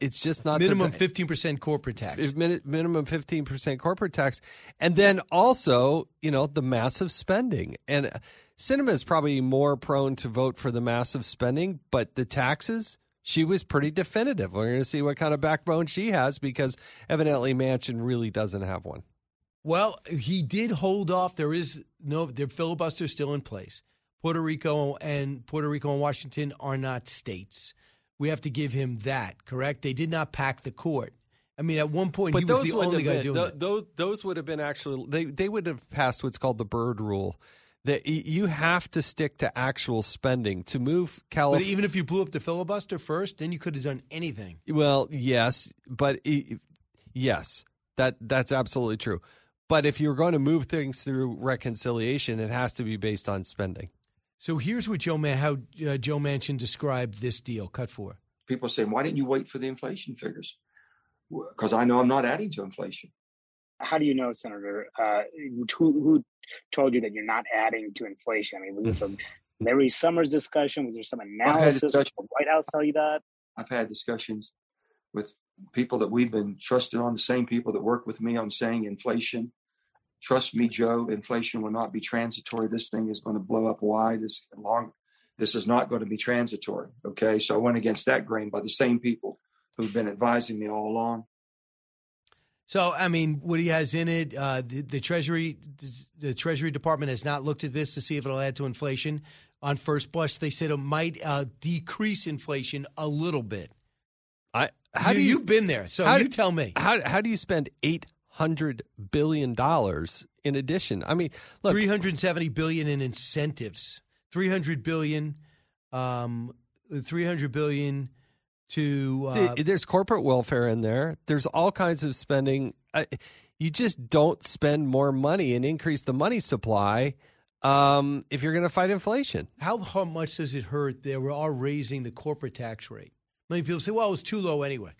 it's just not minimum 15% corporate tax. Minimum 15% corporate tax, and then also the massive spending. And Sinema is probably more prone to vote for the massive spending, but the taxes. She was pretty definitive. We're going to see what kind of backbone she has because evidently Manchin really doesn't have one. Well, he did hold off. The filibuster is still in place. Puerto Rico and Washington are not states. We have to give him that, correct? They did not pack the court. I mean, at one point, he was the only guy doing it. Those would have been actually – they would have passed what's called the Byrd Rule. That you have to stick to actual spending to move California. But even if you blew up the filibuster first, then you could have done anything. Well, yes, but yes, that's absolutely true. But if you're going to move things through reconciliation, it has to be based on spending. So here's what Joe Manchin described this deal. Cut four. People saying, "Why didn't you wait for the inflation figures?" Because I know I'm not adding to inflation. How do you know, Senator? Who told you that you're not adding to inflation? I mean, was this a Larry Summers discussion? Was there some analysis? Did the White House tell you that? I've had discussions with people that we've been trusted on, the same people that work with me on saying inflation. Trust me, Joe, inflation will not be transitory. This thing is going to blow up wide. This is not going to be transitory. Okay, so I went against that grain by the same people who've been advising me all along. So, I mean, what he has in it, the Treasury Department has not looked at this to see if it'll add to inflation. On first blush, they said it might decrease inflation a little bit. You've been there, so you tell me. How do you spend $800 billion in addition? I mean, look. $370 billion in incentives. $300 billion to there's corporate welfare in there. There's all kinds of spending. You just don't spend more money and increase the money supply if you're going to fight inflation. How much does it hurt that we are raising the corporate tax rate? Many people say, well, it was too low anyway.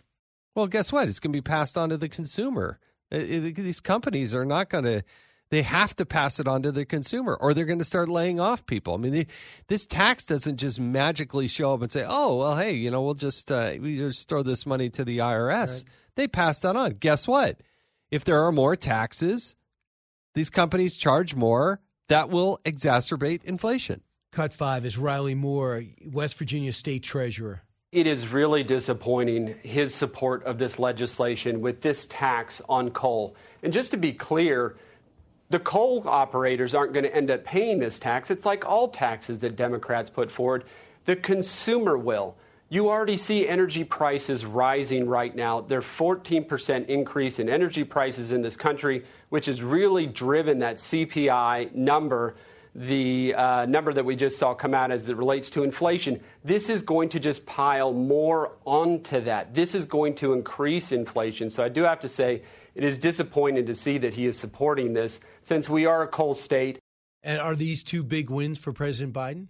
Well, guess what? It's going to be passed on to the consumer. These companies are not going to – they have to pass it on to the consumer or they're going to start laying off people. I mean, this tax doesn't just magically show up and say, oh, well, hey, we'll just throw this money to the IRS. Right. They pass that on. Guess what? If there are more taxes, these companies charge more. That will exacerbate inflation. Cut five is Riley Moore, West Virginia State Treasurer. It is really disappointing, his support of this legislation with this tax on coal. And just to be clear, the coal operators aren't going to end up paying this tax. It's like all taxes that Democrats put forward. The consumer will. You already see energy prices rising right now. There's 14% increase in energy prices in this country, which has really driven that CPI number, the number that we just saw come out as it relates to inflation. This is going to just pile more onto that. This is going to increase inflation. So I do have to say it is disappointing to see that he is supporting this since we are a coal state. And are these two big wins for President Biden?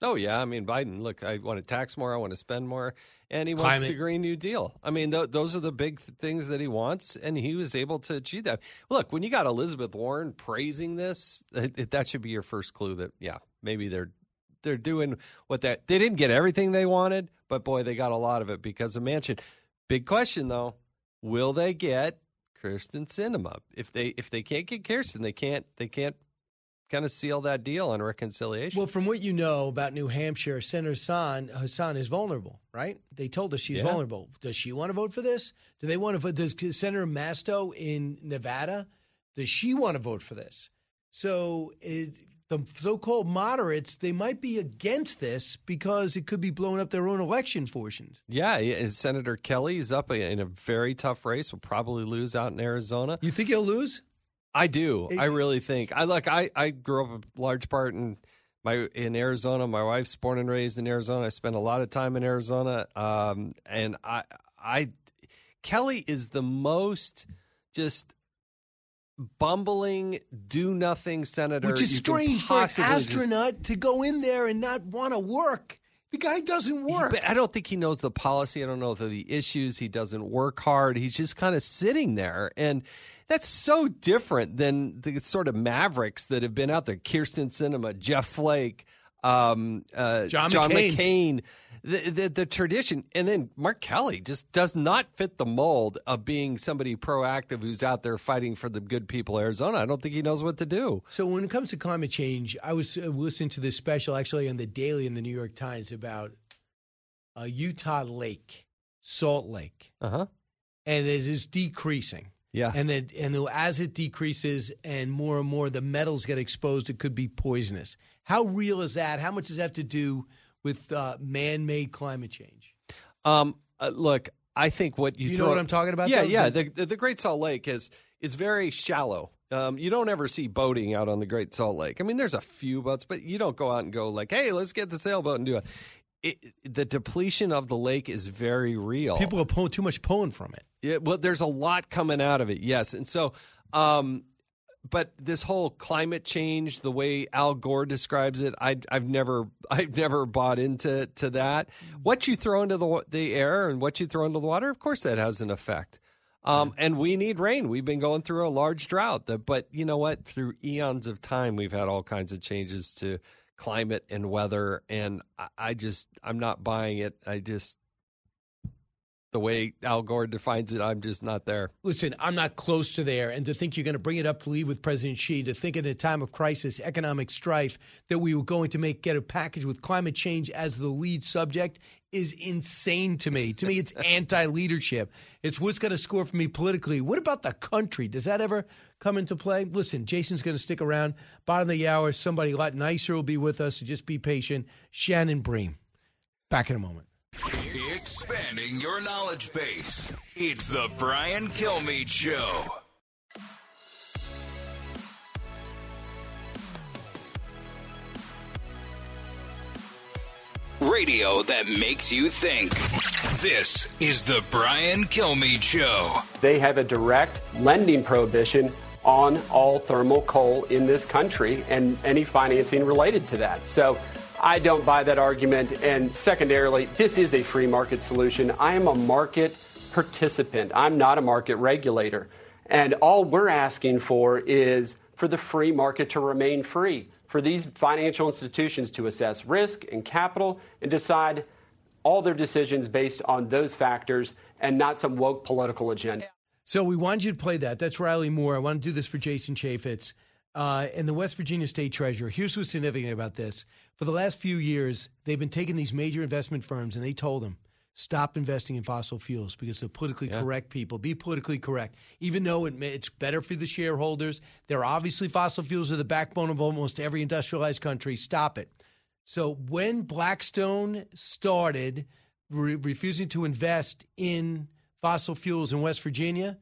Oh, yeah. I mean, Biden, look, I want to tax more. I want to spend more. And he wants the Green New Deal. I mean, those are the big things that he wants. And he was able to achieve that. Look, when you got Elizabeth Warren praising this, that should be your first clue that, yeah, maybe they're doing what they didn't get everything they wanted. But, boy, they got a lot of it because of Manchin. Big question, though. Will they get Kyrsten Sinema? If they can't get Kyrsten, they can't kind of seal that deal on reconciliation. Well, from what you know about New Hampshire, Senator Hassan is vulnerable, right? They told us she's vulnerable. Does she want to vote for this? Do they want to vote? Does Senator Masto in Nevada, does she want to vote for this? So the so-called moderates, they might be against this because it could be blowing up their own election fortunes. Yeah, Senator Kelly is up in a very tough race, will probably lose out in Arizona. You think he'll lose? I do. I really think. I grew up a large part in Arizona. My wife's born and raised in Arizona. I spent a lot of time in Arizona. And Kelly is the most just bumbling, do-nothing senator. Which is strange for an astronaut to go in there and not want to work. The guy doesn't work. But I don't think he knows the policy. I don't know the issues. He doesn't work hard. He's just kind of sitting there. And that's so different than the sort of mavericks that have been out there. Kyrsten Sinema, Jeff Flake, John McCain. The tradition. And then Mark Kelly just does not fit the mold of being somebody proactive who's out there fighting for the good people of Arizona. I don't think he knows what to do. So when it comes to climate change, I was listening to this special actually on the Daily in the New York Times about a Utah lake, Salt Lake. Uh-huh. And it is decreasing. Yeah. And as it decreases and more the metals get exposed, it could be poisonous. How real is that? How much does that have to do with man-made climate change? Look, I think what you know what I'm talking about? Yeah. The Great Salt Lake is very shallow. You don't ever see boating out on the Great Salt Lake. I mean, there's a few boats, but you don't go out and go like, hey, let's get the sailboat and do it. The depletion of the lake is very real. People are pulling too much from it. Yeah, well, there's a lot coming out of it, yes. And so but this whole climate change, the way Al Gore describes it, I've never bought into that. What you throw into the air and what you throw into the water, of course, that has an effect. And we need rain. We've been going through a large drought. But you know what? Through eons of time, we've had all kinds of changes to climate and weather. And I'm not buying it. The way Al Gore defines it, I'm just not there. Listen, I'm not close to there. And to think you're going to bring it up to leave with President Xi, to think at a time of crisis, economic strife, that we were going to get a package with climate change as the lead subject is insane to me. To me, it's anti-leadership. It's what's going to score for me politically. What about the country? Does that ever come into play? Listen, Jason's going to stick around. Bottom of the hour, somebody a lot nicer will be with us. So just be patient. Shannon Bream. Back in a moment. Expanding your knowledge base. It's the Brian Kilmeade Show. Radio that makes you think. This is the Brian Kilmeade Show. They have a direct lending prohibition on all thermal coal in this country and any financing related to that. So I don't buy that argument. And secondarily, this is a free market solution. I am a market participant. I'm not a market regulator. And all we're asking for is for the free market to remain free, for these financial institutions to assess risk and capital and decide all their decisions based on those factors and not some woke political agenda. So we wanted you to play that. That's Riley Moore. I want to do this for Jason Chaffetz. And the West Virginia State Treasurer, here's what's significant about this. For the last few years, they've been taking these major investment firms, and they told them, stop investing in fossil fuels because they're politically correct people. Be politically correct. Even though it's better for the shareholders, they're obviously fossil fuels are the backbone of almost every industrialized country. Stop it. So when Blackstone started refusing to invest in fossil fuels in West Virginia,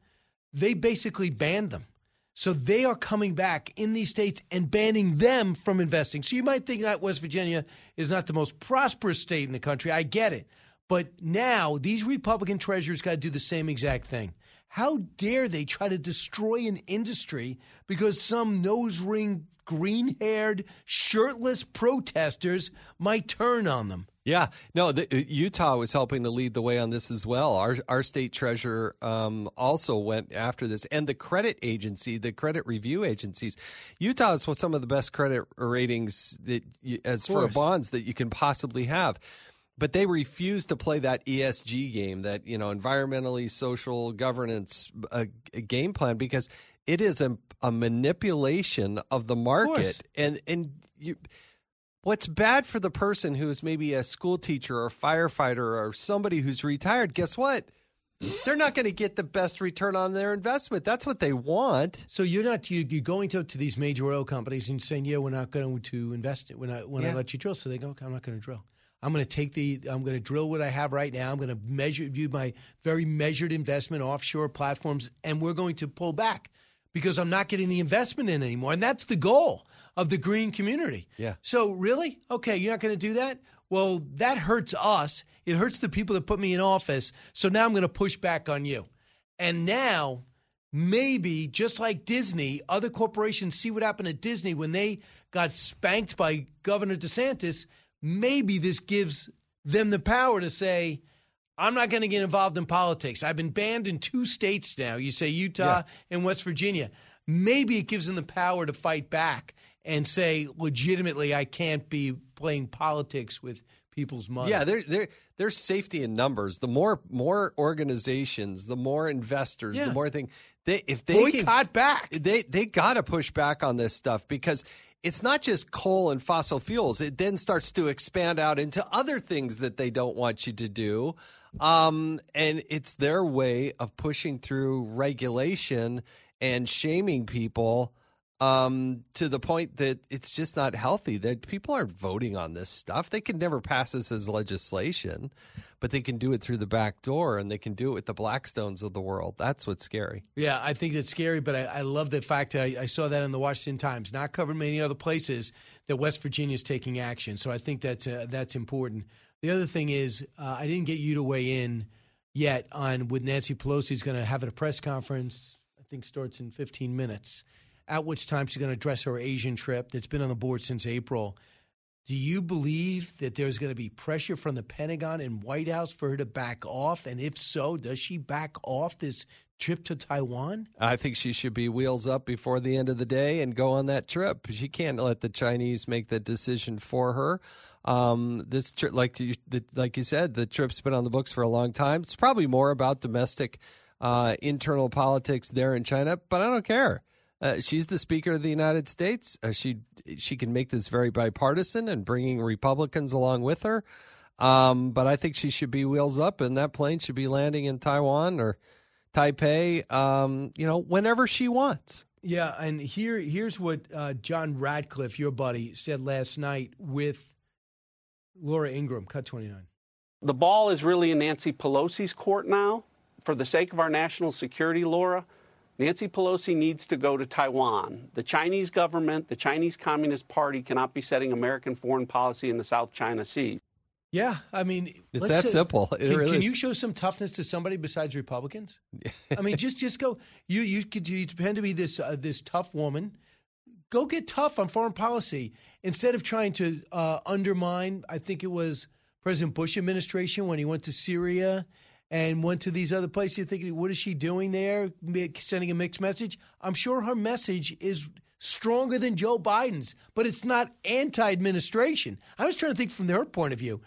they basically banned them. So they are coming back in these states and banning them from investing. So you might think that West Virginia is not the most prosperous state in the country. I get it. But now these Republican treasurers got to do the same exact thing. How dare they try to destroy an industry because some nose ring, green-haired, shirtless protesters might turn on them? Yeah. No, Utah was helping to lead the way on this as well. Our state treasurer also went after this. And the credit agency, the credit review agencies, Utah is some of the best credit ratings for bonds that you can possibly have. But they refuse to play that ESG game, that environmentally, social, governance game plan, because it is a manipulation of the market. Of and you... What's bad for the person who is maybe a school teacher or a firefighter or somebody who's retired, guess what? They're not going to get the best return on their investment. That's what they want. So you're going to these major oil companies and saying, yeah, we're not going to invest it when I let you drill. So they go, okay, I'm not going to drill. I'm going to drill what I have right now. I'm going to view my very measured investment offshore platforms, and we're going to pull back because I'm not getting the investment in anymore. And that's the goal of the green community. Yeah. So really? Okay, you're not going to do that? Well, that hurts us. It hurts the people that put me in office. So now I'm going to push back on you. And now maybe just like Disney, other corporations see what happened at Disney when they got spanked by Governor DeSantis. Maybe this gives them the power to say, I'm not going to get involved in politics. I've been banned in 2 states now. You say Utah and West Virginia. Maybe it gives them the power to fight back and say, legitimately, I can't be playing politics with people's money. Yeah, there's safety in numbers. The more organizations, the more investors, the more things. They got to push back on this stuff because it's not just coal and fossil fuels. It then starts to expand out into other things that they don't want you to do. And it's their way of pushing through regulation and shaming people to the point that it's just not healthy, that people aren't voting on this stuff. They can never pass this as legislation, but they can do it through the back door, and they can do it with the Blackstones of the world. That's what's scary. Yeah, I think it's scary, but I love the fact that I saw that in the Washington Times, not covered many other places, that West Virginia is taking action. So I think that's important. The other thing is I didn't get you to weigh in yet on when Nancy Pelosi's going to have at a press conference, I think starts in 15 minutes. At which time she's going to address her Asian trip that's been on the board since April. Do you believe that there's going to be pressure from the Pentagon and White House for her to back off? And if so, does she back off this trip to Taiwan? I think she should be wheels up before the end of the day and go on that trip. She can't let the Chinese make that decision for her. Like you said, the trip's been on the books for a long time. It's probably more about domestic internal politics there in China, but I don't care. She's the Speaker of the United States. She can make this very bipartisan and bringing Republicans along with her. But I think she should be wheels up, and that plane should be landing in Taiwan or Taipei, whenever she wants. Yeah, and here's what John Radcliffe, your buddy, said last night with Laura Ingraham, Cut 29. The ball is really in Nancy Pelosi's court now. For the sake of our national security, Laura, Nancy Pelosi needs to go to Taiwan. The Chinese government, the Chinese Communist Party cannot be setting American foreign policy in the South China Sea. Yeah, I mean, it's that simple. Can you show some toughness to somebody besides Republicans? I mean, just go. You pretend to be this tough woman. Go get tough on foreign policy instead of trying to undermine. I think it was President Bush administration when he went to Syria. And went to these other places. You're thinking, what is she doing there? Sending a mixed message? I'm sure her message is stronger than Joe Biden's, but it's not anti-administration. I was trying to think from her point of view.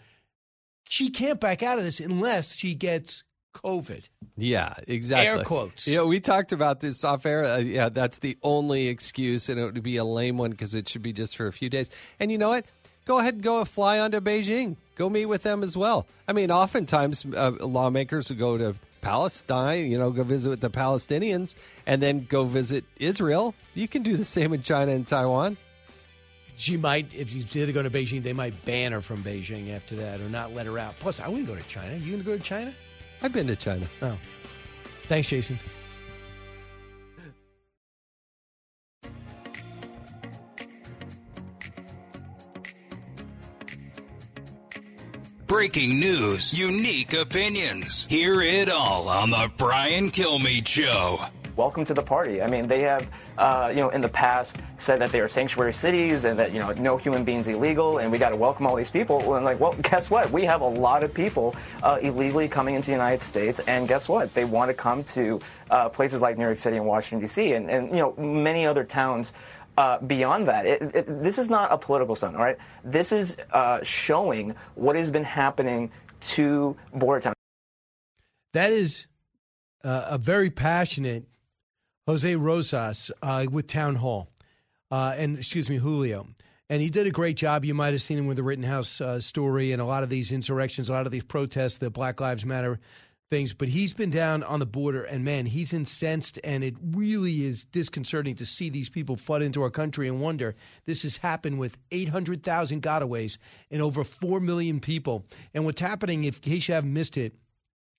She can't back out of this unless she gets COVID. Yeah, exactly. Air quotes. Yeah, we talked about this off air. Yeah, that's the only excuse, and it would be a lame one because it should be just for a few days. And you know what? Go ahead and go fly onto Beijing. Go meet with them as well. I mean, oftentimes lawmakers would go to Palestine, go visit with the Palestinians and then go visit Israel. You can do the same in China and Taiwan. She might, if she did go to Beijing, they might ban her from Beijing after that or not let her out. Plus, I wouldn't go to China. You going to go to China? I've been to China. Oh. Thanks, Jason. Breaking news, unique opinions. Hear it all on the Brian Kilmeade Show. Welcome to the party. I mean, they have, in the past said that they are sanctuary cities and that, no human being's illegal and we got to welcome all these people. And like, well, guess what? We have a lot of people illegally coming into the United States. And guess what? They want to come to places like New York City and Washington, D.C. and many other towns. Beyond that, this is not a political stunt, all right? This is showing what has been happening to border towns. That is a very passionate Jose Rosas with Town Hall, Julio. And he did a great job. You might have seen him with the Rittenhouse story and a lot of these insurrections, a lot of these protests, the Black Lives Matter things, but he's been down on the border, and man, he's incensed, and it really is disconcerting to see these people flood into our country and wonder. This has happened with 800,000 gotaways and over 4 million people. And what's happening, in case you haven't missed it,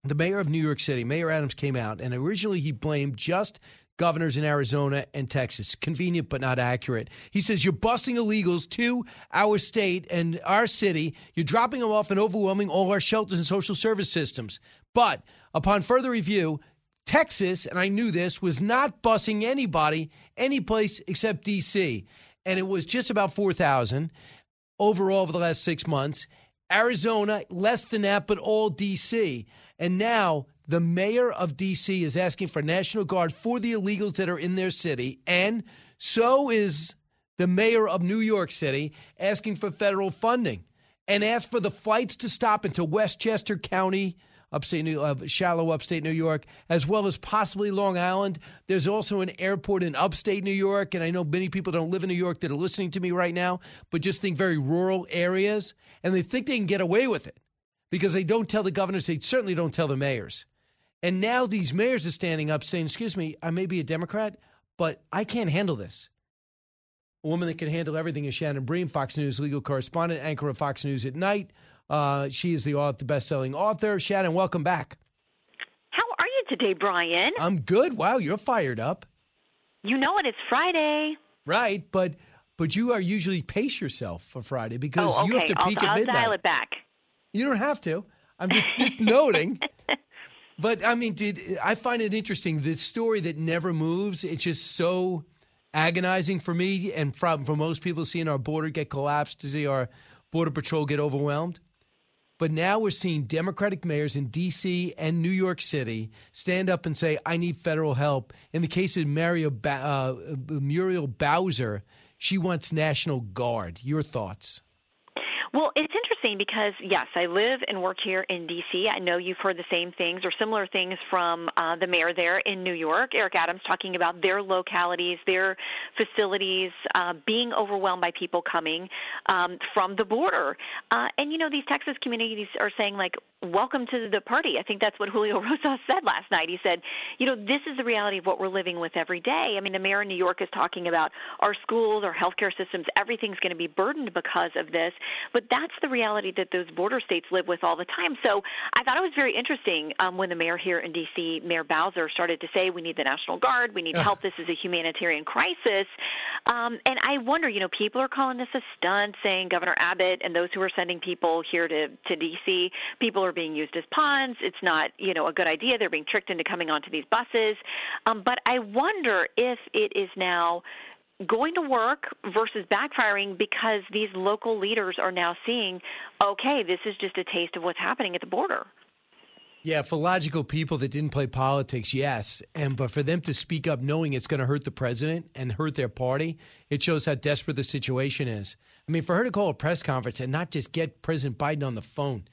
the mayor of New York City, Mayor Adams, came out, and originally he blamed just governors in Arizona and Texas. Convenient, but not accurate. He says, you're busing illegals to our state and our city. You're dropping them off and overwhelming all our shelters and social service systems. But upon further review, Texas, and I knew this, was not busing anybody any place except D.C. And it was just about 4,000 overall over the last 6 months. Arizona, less than that, but all D.C. And now the mayor of D.C. is asking for National Guard for the illegals that are in their city. And so is the mayor of New York City asking for federal funding and asked for the flights to stop into Westchester County, shallow upstate New York, as well as possibly Long Island. There's also an airport in upstate New York, and I know many people don't live in New York that are listening to me right now, but just think very rural areas, and they think they can get away with it because they don't tell the governors, they certainly don't tell the mayors. And now these mayors are standing up saying, excuse me, I may be a Democrat, but I can't handle this. A woman that can handle everything is Shannon Bream, Fox News legal correspondent, anchor of Fox News at Night. She is the best-selling author. Shannon, welcome back. How are you today, Brian? I'm good. Wow, you're fired up. You know it. It's Friday. Right, but you are usually pace yourself for Friday because you have to peak at midnight. I'll dial it back. You don't have to. I'm just noting. But, I mean, I find it interesting. This story that never moves, it's just so agonizing for me and for most people seeing our border get collapsed, to see our Border Patrol get overwhelmed. But now we're seeing Democratic mayors in D.C. and New York City stand up and say, I need federal help. In the case of Muriel Bowser, she wants National Guard. Your thoughts? Well, it's interesting because, yes, I live and work here in D.C. I know you've heard the same things or similar things from the mayor there in New York, Eric Adams, talking about their localities, their facilities being overwhelmed by people coming from the border. And, you know, these Texas communities are saying, like, welcome to the party. I think that's what Julio Rosas said last night. He said, you know, this is the reality of what we're living with every day. I mean, the mayor in New York is talking about our schools, our healthcare systems, everything's going to be burdened because of this. But that's the reality that those border states live with all the time. So I thought it was very interesting when the mayor here in D.C., Mayor Bowser, started to say, we need the National Guard, we need help, this is a humanitarian crisis. And I wonder, you know, people are calling this a stunt, saying Governor Abbott and those who are sending people here to D.C., people are being used as pawns. It's not, you know, a good idea. They're being tricked into coming onto these buses. But I wonder if it is now going to work versus backfiring because these local leaders are now seeing, okay, this is just a taste of what's happening at the border. Yeah, for logical people that didn't play politics, yes. But for them to speak up knowing it's going to hurt the president and hurt their party, it shows how desperate the situation is. I mean, for her to call a press conference and not just get President Biden on the phone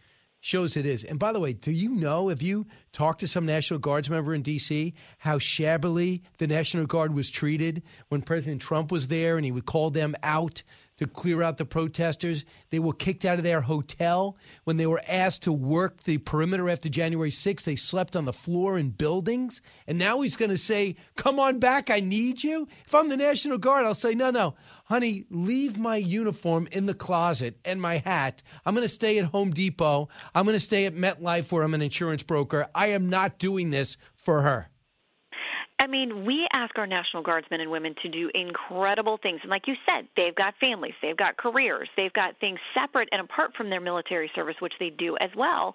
shows it is. And by the way, do you know, if you talk to some National Guards member in D.C., how shabbily the National Guard was treated when President Trump was there and he would call them out to clear out the protesters? They were kicked out of their hotel. When they were asked to work the perimeter after January 6th, they slept on the floor in buildings. And now he's going to say, come on back, I need you. If I'm the National Guard, I'll say, no, honey, leave my uniform in the closet and my hat. I'm going to stay at Home Depot. I'm going to stay at MetLife where I'm an insurance broker. I am not doing this for her. I mean, we ask our National Guardsmen and women to do incredible things. And like you said, they've got families, they've got careers, they've got things separate and apart from their military service, which they do as well.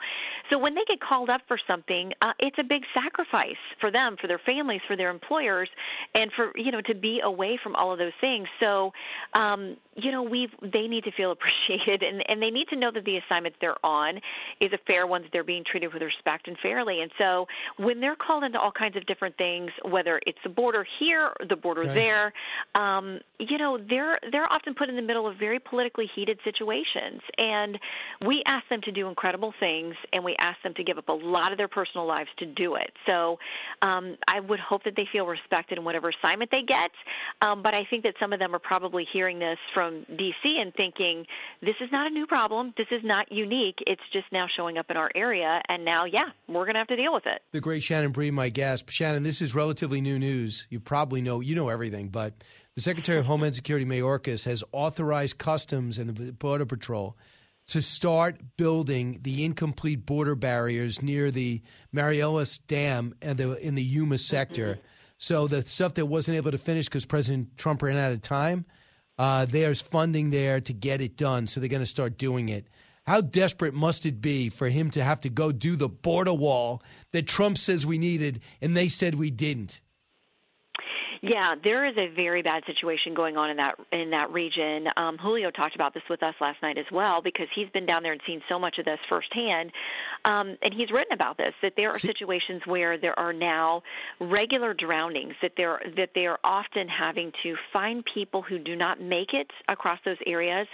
So when they get called up for something, it's a big sacrifice for them, for their families, for their employers, and for, you know, to be away from all of those things. So, you know, they need to feel appreciated, and they need to know that the assignment they're on is a fair one, that they're being treated with respect and fairly. And so when they're called into all kinds of different things, whether it's the border here or the border there, you know, they're often put in the middle of very politically heated situations. And we ask them to do incredible things, and we ask them to give up a lot of their personal lives to do it. So I would hope that they feel respected in whatever assignment they get. But I think that some of them are probably hearing this from D.C. and thinking, this is not a new problem. This is not unique. It's just now showing up in our area. And now, we're going to have to deal with it. The great Shannon Bream, my guest. Shannon, this is relatively new news. You probably know, you know everything, but the Secretary of Homeland Security, Mayorkas, has authorized Customs and the Border Patrol to start building the incomplete border barriers near the Mariellas Dam and in the Yuma sector. So the stuff that wasn't able to finish because President Trump ran out of time, there's funding there to get it done. So they're going to start doing it. How desperate must it be for him to have to go do the border wall that Trump says we needed and they said we didn't? Yeah, there is a very bad situation going on in that region. Julio talked about this with us last night as well, because he's been down there and seen so much of this firsthand, and he's written about this, that there are situations where there are now regular drownings, that they are often having to find people who do not make it across those areas,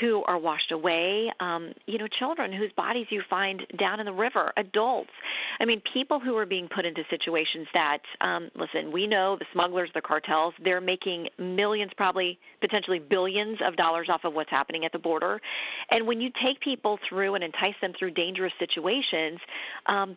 who are washed away, children whose bodies you find down in the river, adults. I mean, people who are being put into situations that, listen, we know the smugglers, the cartels, they're making millions, probably potentially billions of dollars off of what's happening at the border. And when you take people through and entice them through dangerous situations,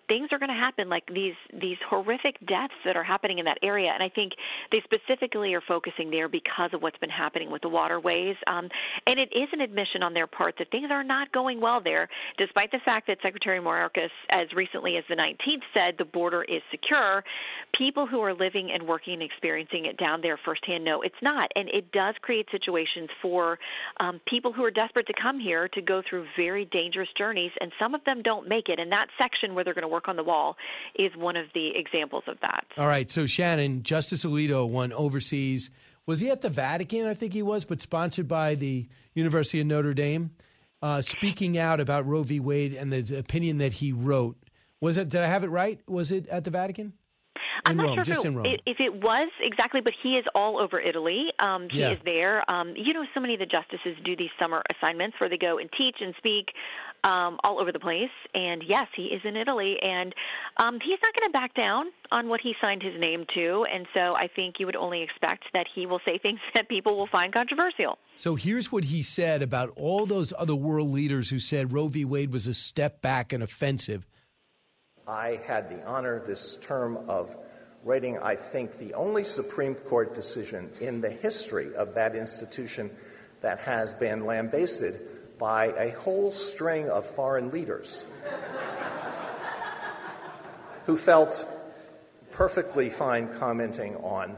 things are going to happen, like these horrific deaths that are happening in that area. And I think they specifically are focusing there because of what's been happening with the waterways. And it is an admission on their part that things are not going well there, despite the fact that Secretary Mayorkas, as recently as the 19th, said the border is secure. People who are living and working and experiencing it down there firsthand know it's not. And it does create situations for people who are desperate to come here to go through very dangerous journeys, and some of them don't make it. And that section where they're going to work on the wall is one of the examples of that. All right. So, Shannon, Justice Alito won overseas. Was he at the Vatican? I think he was, but sponsored by the University of Notre Dame, speaking out about Roe v. Wade and the opinion that he wrote. Was it? Did I have it right? Was it at the Vatican? I'm not sure if it was exactly, but he is all over Italy. He is there. So many of the justices do these summer assignments where they go and teach and speak all over the place. And yes, he is in Italy, and he's not going to back down on what he signed his name to. And so I think you would only expect that he will say things that people will find controversial. So here's what he said about all those other world leaders who said Roe v. Wade was a step back and offensive. I had the honor this term of writing, I think, the only Supreme Court decision in the history of that institution that has been lambasted by a whole string of foreign leaders who felt perfectly fine commenting on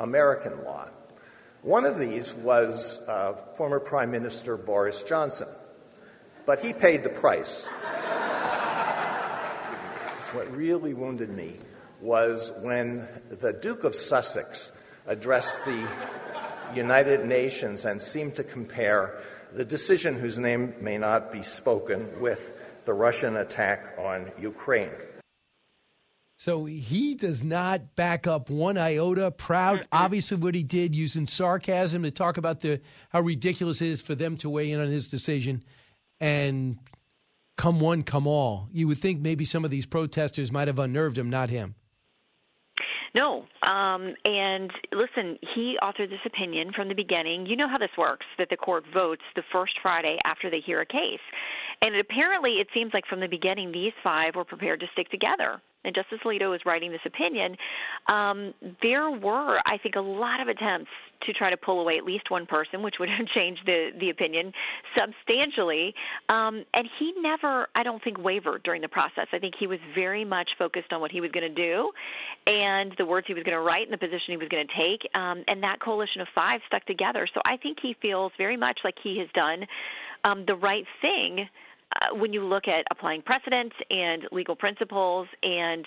American law. One of these was former Prime Minister Boris Johnson, but he paid the price. What really wounded me was when the Duke of Sussex addressed the United Nations and seemed to compare the decision, whose name may not be spoken, with the Russian attack on Ukraine. So he does not back up one iota. Proud, obviously, what he did, using sarcasm to talk about how ridiculous it is for them to weigh in on his decision, and come one, come all. You would think maybe some of these protesters might have unnerved him, not him. No. And listen, he authored this opinion from the beginning. You know how this works, that the court votes the first Friday after they hear a case. And apparently it seems like from the beginning these five were prepared to stick together. And Justice Alito is writing this opinion. There were, I think, a lot of attempts to try to pull away at least one person, which would have changed the opinion substantially. And he never, I don't think, wavered during the process. I think he was very much focused on what he was going to do and the words he was going to write and the position he was going to take. And that coalition of five stuck together. So I think he feels very much like he has done the right thing when you look at applying precedent and legal principles, and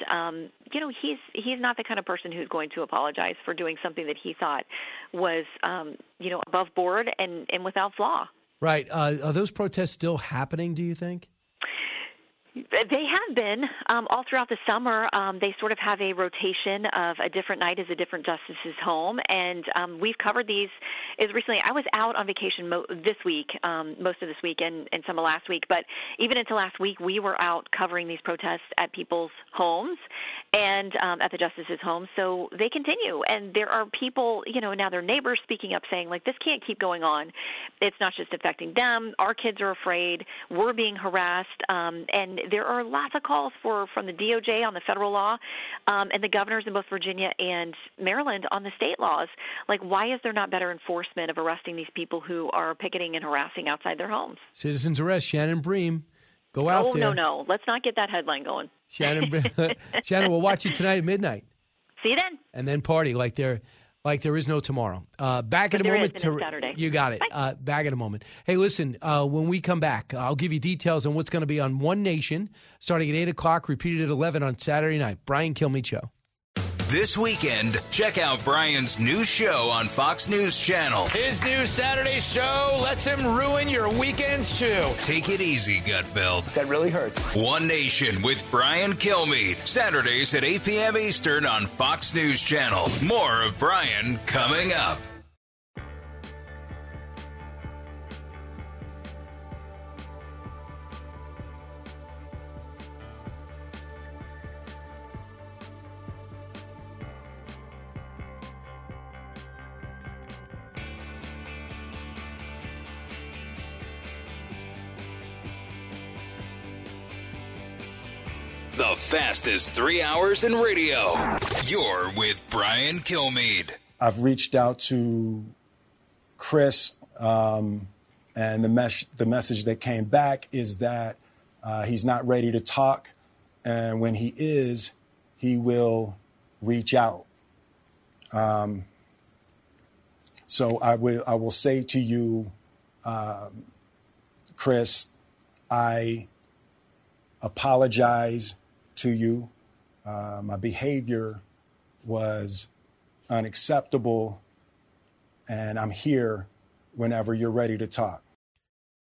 he's not the kind of person who's going to apologize for doing something that he thought was above board and without flaw. Right. Are those protests still happening, do you think? They have been all throughout the summer. They sort of have a rotation of a different night is a different justice's home, and we've covered these as recently. I was out on vacation this week, most of this week and some of last week, but even into last week, we were out covering these protests at people's homes and at the justices' homes, so they continue. And there are people, now their neighbors speaking up saying, like, this can't keep going on. It's not just affecting them. Our kids are afraid. We're being harassed, and there are lots of calls from the DOJ on the federal law and the governors in both Virginia and Maryland on the state laws. Like, why is there not better enforcement of arresting these people who are picketing and harassing outside their homes? Citizens arrest. Shannon Bream. Go out there. Oh, no. Let's not get that headline going. Shannon, we'll watch you tonight at midnight. See you then. And then party like there is no tomorrow. Back in a moment. Saturday. You got it. Back in a moment. Hey, listen, when we come back, I'll give you details on what's going to be on One Nation starting at 8 o'clock, repeated at 11 on Saturday night. Brian Kilmeade Show. This weekend, check out Brian's new show on Fox News Channel. His new Saturday show lets him ruin your weekends, too. Take it easy, Gutfeld. That really hurts. One Nation with Brian Kilmeade. Saturdays at 8 p.m. Eastern on Fox News Channel. More of Brian coming up. The fastest 3 hours in radio. You're with Brian Kilmeade. I've reached out to Chris, and the message that came back is that he's not ready to talk, and when he is, he will reach out. So I will say to you, Chris, I apologize to you. My behavior was unacceptable, and I'm here whenever you're ready to talk.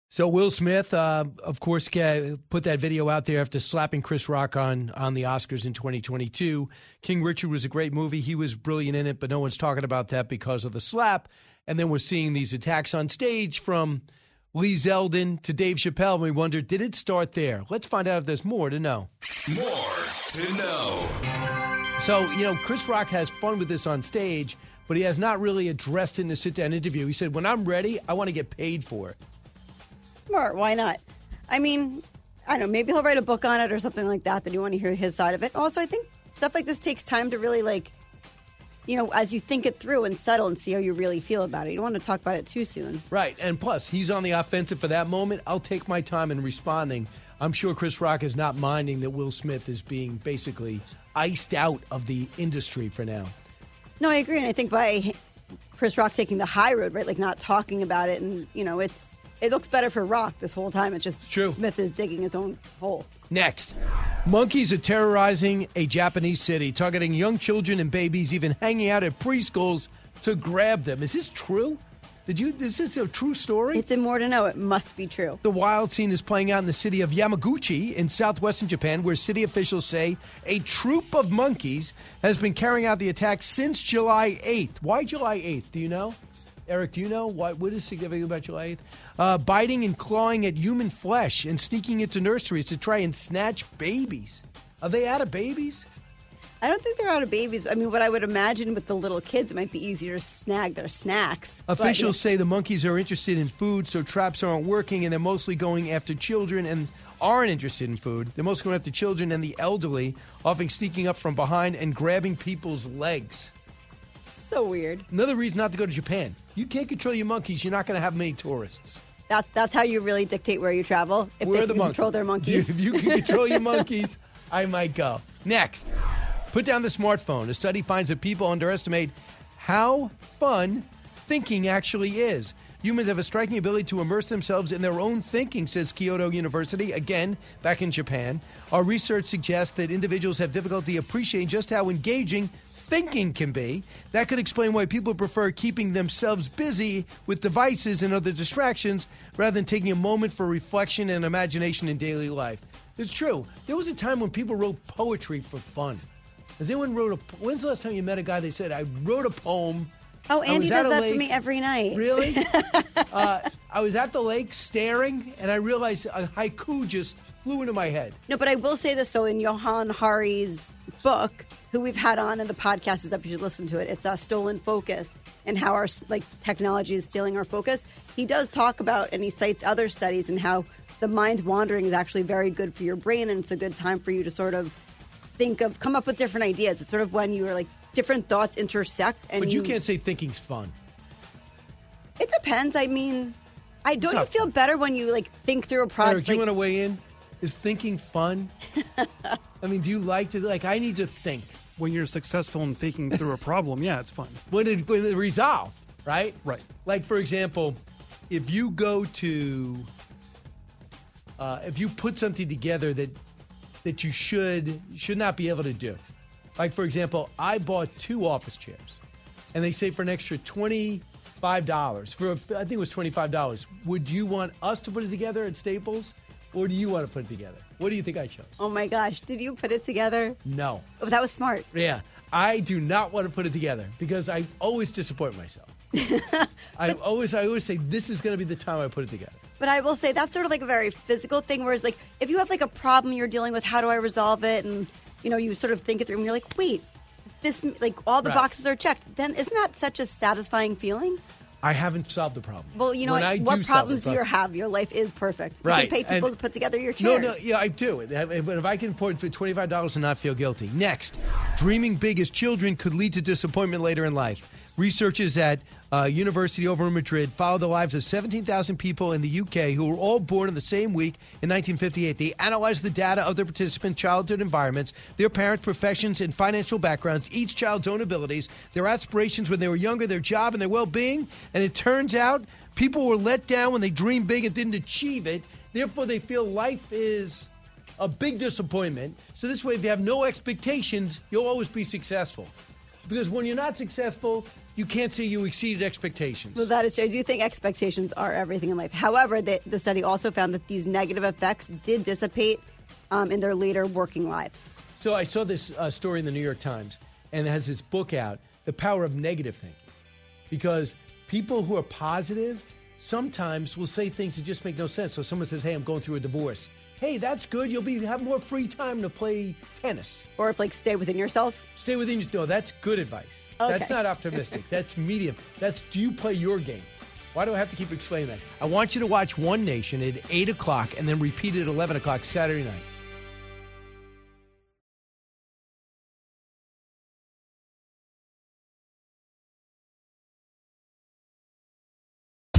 So Will Smith, of course, put that video out there after slapping Chris Rock on the Oscars in 2022. King Richard was a great movie. He was brilliant in it, but no one's talking about that because of the slap. And then we're seeing these attacks on stage from Lee Zeldin to Dave Chappelle, and we wonder, did it start there? Let's find out if there's more to know. More to know. So, you know, Chris Rock has fun with this on stage, but he has not really addressed it in the sit-down interview. He said, when I'm ready, I want to get paid for it. Smart. Why not? I mean, I don't know. Maybe he'll write a book on it or something like that, that you want to hear his side of it. Also, I think stuff like this takes time to really, like, you know, as you think it through and settle and see how you really feel about it. You don't want to talk about it too soon. Right. And plus, he's on the offensive for that moment. I'll take my time in responding. I'm sure Chris Rock is not minding that Will Smith is being basically iced out of the industry for now. No, I agree. And I think by Chris Rock taking the high road, right, like not talking about it, and, you know, it looks better for Rock this whole time. It's just true. Smith is digging his own hole. Next, monkeys are terrorizing a Japanese city, targeting young children and babies, even hanging out at preschools to grab them. Is this true? Is this a true story? It's in More to Know. It must be true. The wild scene is playing out in the city of Yamaguchi in southwestern Japan, where city officials say a troop of monkeys has been carrying out the attack since July 8th. Why July 8th? Do you know? Eric, do you know what is significant about July 8th? Biting and clawing at human flesh and sneaking into nurseries to try and snatch babies. Are they out of babies? I don't think they're out of babies. I mean, what I would imagine with the little kids, it might be easier to snag their snacks. Officials say the monkeys are interested in food, so traps aren't working, and they're mostly going after children and aren't interested in food. They're mostly going after children and the elderly, often sneaking up from behind and grabbing people's legs. So weird. Another reason not to go to Japan. You can't control your monkeys. You're not going to have many tourists. That's how you really dictate where you travel. If they can control their monkeys. If you can control your monkeys, I might go. Next, put down the smartphone. A study finds that people underestimate how fun thinking actually is. Humans have a striking ability to immerse themselves in their own thinking, says Kyoto University, again, back in Japan. Our research suggests that individuals have difficulty appreciating just how engaging thinking can be. That could explain why people prefer keeping themselves busy with devices and other distractions rather than taking a moment for reflection and imagination in daily life. It's true. There was a time when people wrote poetry for fun. Has anyone when's the last time you met a guy that said, I wrote a poem? Oh, Andy does that for me every night. Really? I was at the lake staring, and I realized a haiku just flew into my head. No, but I will say this, though, in Johan Hari's book, who we've had on, and the podcast is up, you should listen to it. It's Stolen Focus, and how our technology is stealing our focus. He does talk about, and he cites other studies, and how the mind wandering is actually very good for your brain, and it's a good time for you to sort of come up with different ideas. It's sort of when you are different thoughts intersect. And but you can't say thinking's fun. It depends. I mean, you feel better when you think through a project? Eric, do you want to weigh in? Is thinking fun? I mean, do you like to, I need to think. When you're successful in thinking through a problem, yeah, it's fun. When it resolved, right? Right. For example, if you go to, if you put something together that you should not be able to do, Like, for example, I bought two office chairs, and they say for an extra $25, for I think it was $25, would you want us to put it together at Staples, or do you want to put it together? What do you think I chose? Oh, my gosh. Did you put it together? No. Oh, that was smart. Yeah. I do not want to put it together because I always disappoint myself. I always say this is going to be the time I put it together. But I will say that's sort of like a very physical thing, whereas like if you have like a problem you're dealing with, how do I resolve it? And, you know, you sort of think it through and you're like, wait, this, like all the boxes are checked. Then isn't that such a satisfying feeling? I haven't solved the problem. Well, you know, what problems do you have? Your life is perfect. Right. You can pay people to put together your chairs. No, yeah, I do. But if I can afford for $25 and not feel guilty. Next, dreaming big as children could lead to disappointment later in life. Researchers at university over in Madrid followed the lives of 17,000 people in the UK who were all born in the same week in 1958. They analyzed the data of their participants' childhood environments, their parents' professions and financial backgrounds, each child's own abilities, their aspirations when they were younger, their job and their well-being. And it turns out people were let down when they dreamed big and didn't achieve it. Therefore, they feel life is a big disappointment. So this way, if you have no expectations, you'll always be successful. Because when you're not successful, you can't say you exceeded expectations. Well, that is true. I do think expectations are everything in life. However, the study also found that these negative effects did dissipate in their later working lives. So I saw this story in the New York Times, and it has this book out, The Power of Negative Thinking. Because people who are positive sometimes will say things that just make no sense. So someone says, hey, I'm going through a divorce. Hey, that's good. You'll have more free time to play tennis. Or if, like, stay within yourself? Stay within yourself. No, that's good advice. Okay. That's not optimistic. That's medium. That's do you play your game? Why do I have to keep explaining that? I want you to watch One Nation at 8 o'clock and then repeat it at 11 o'clock Saturday night.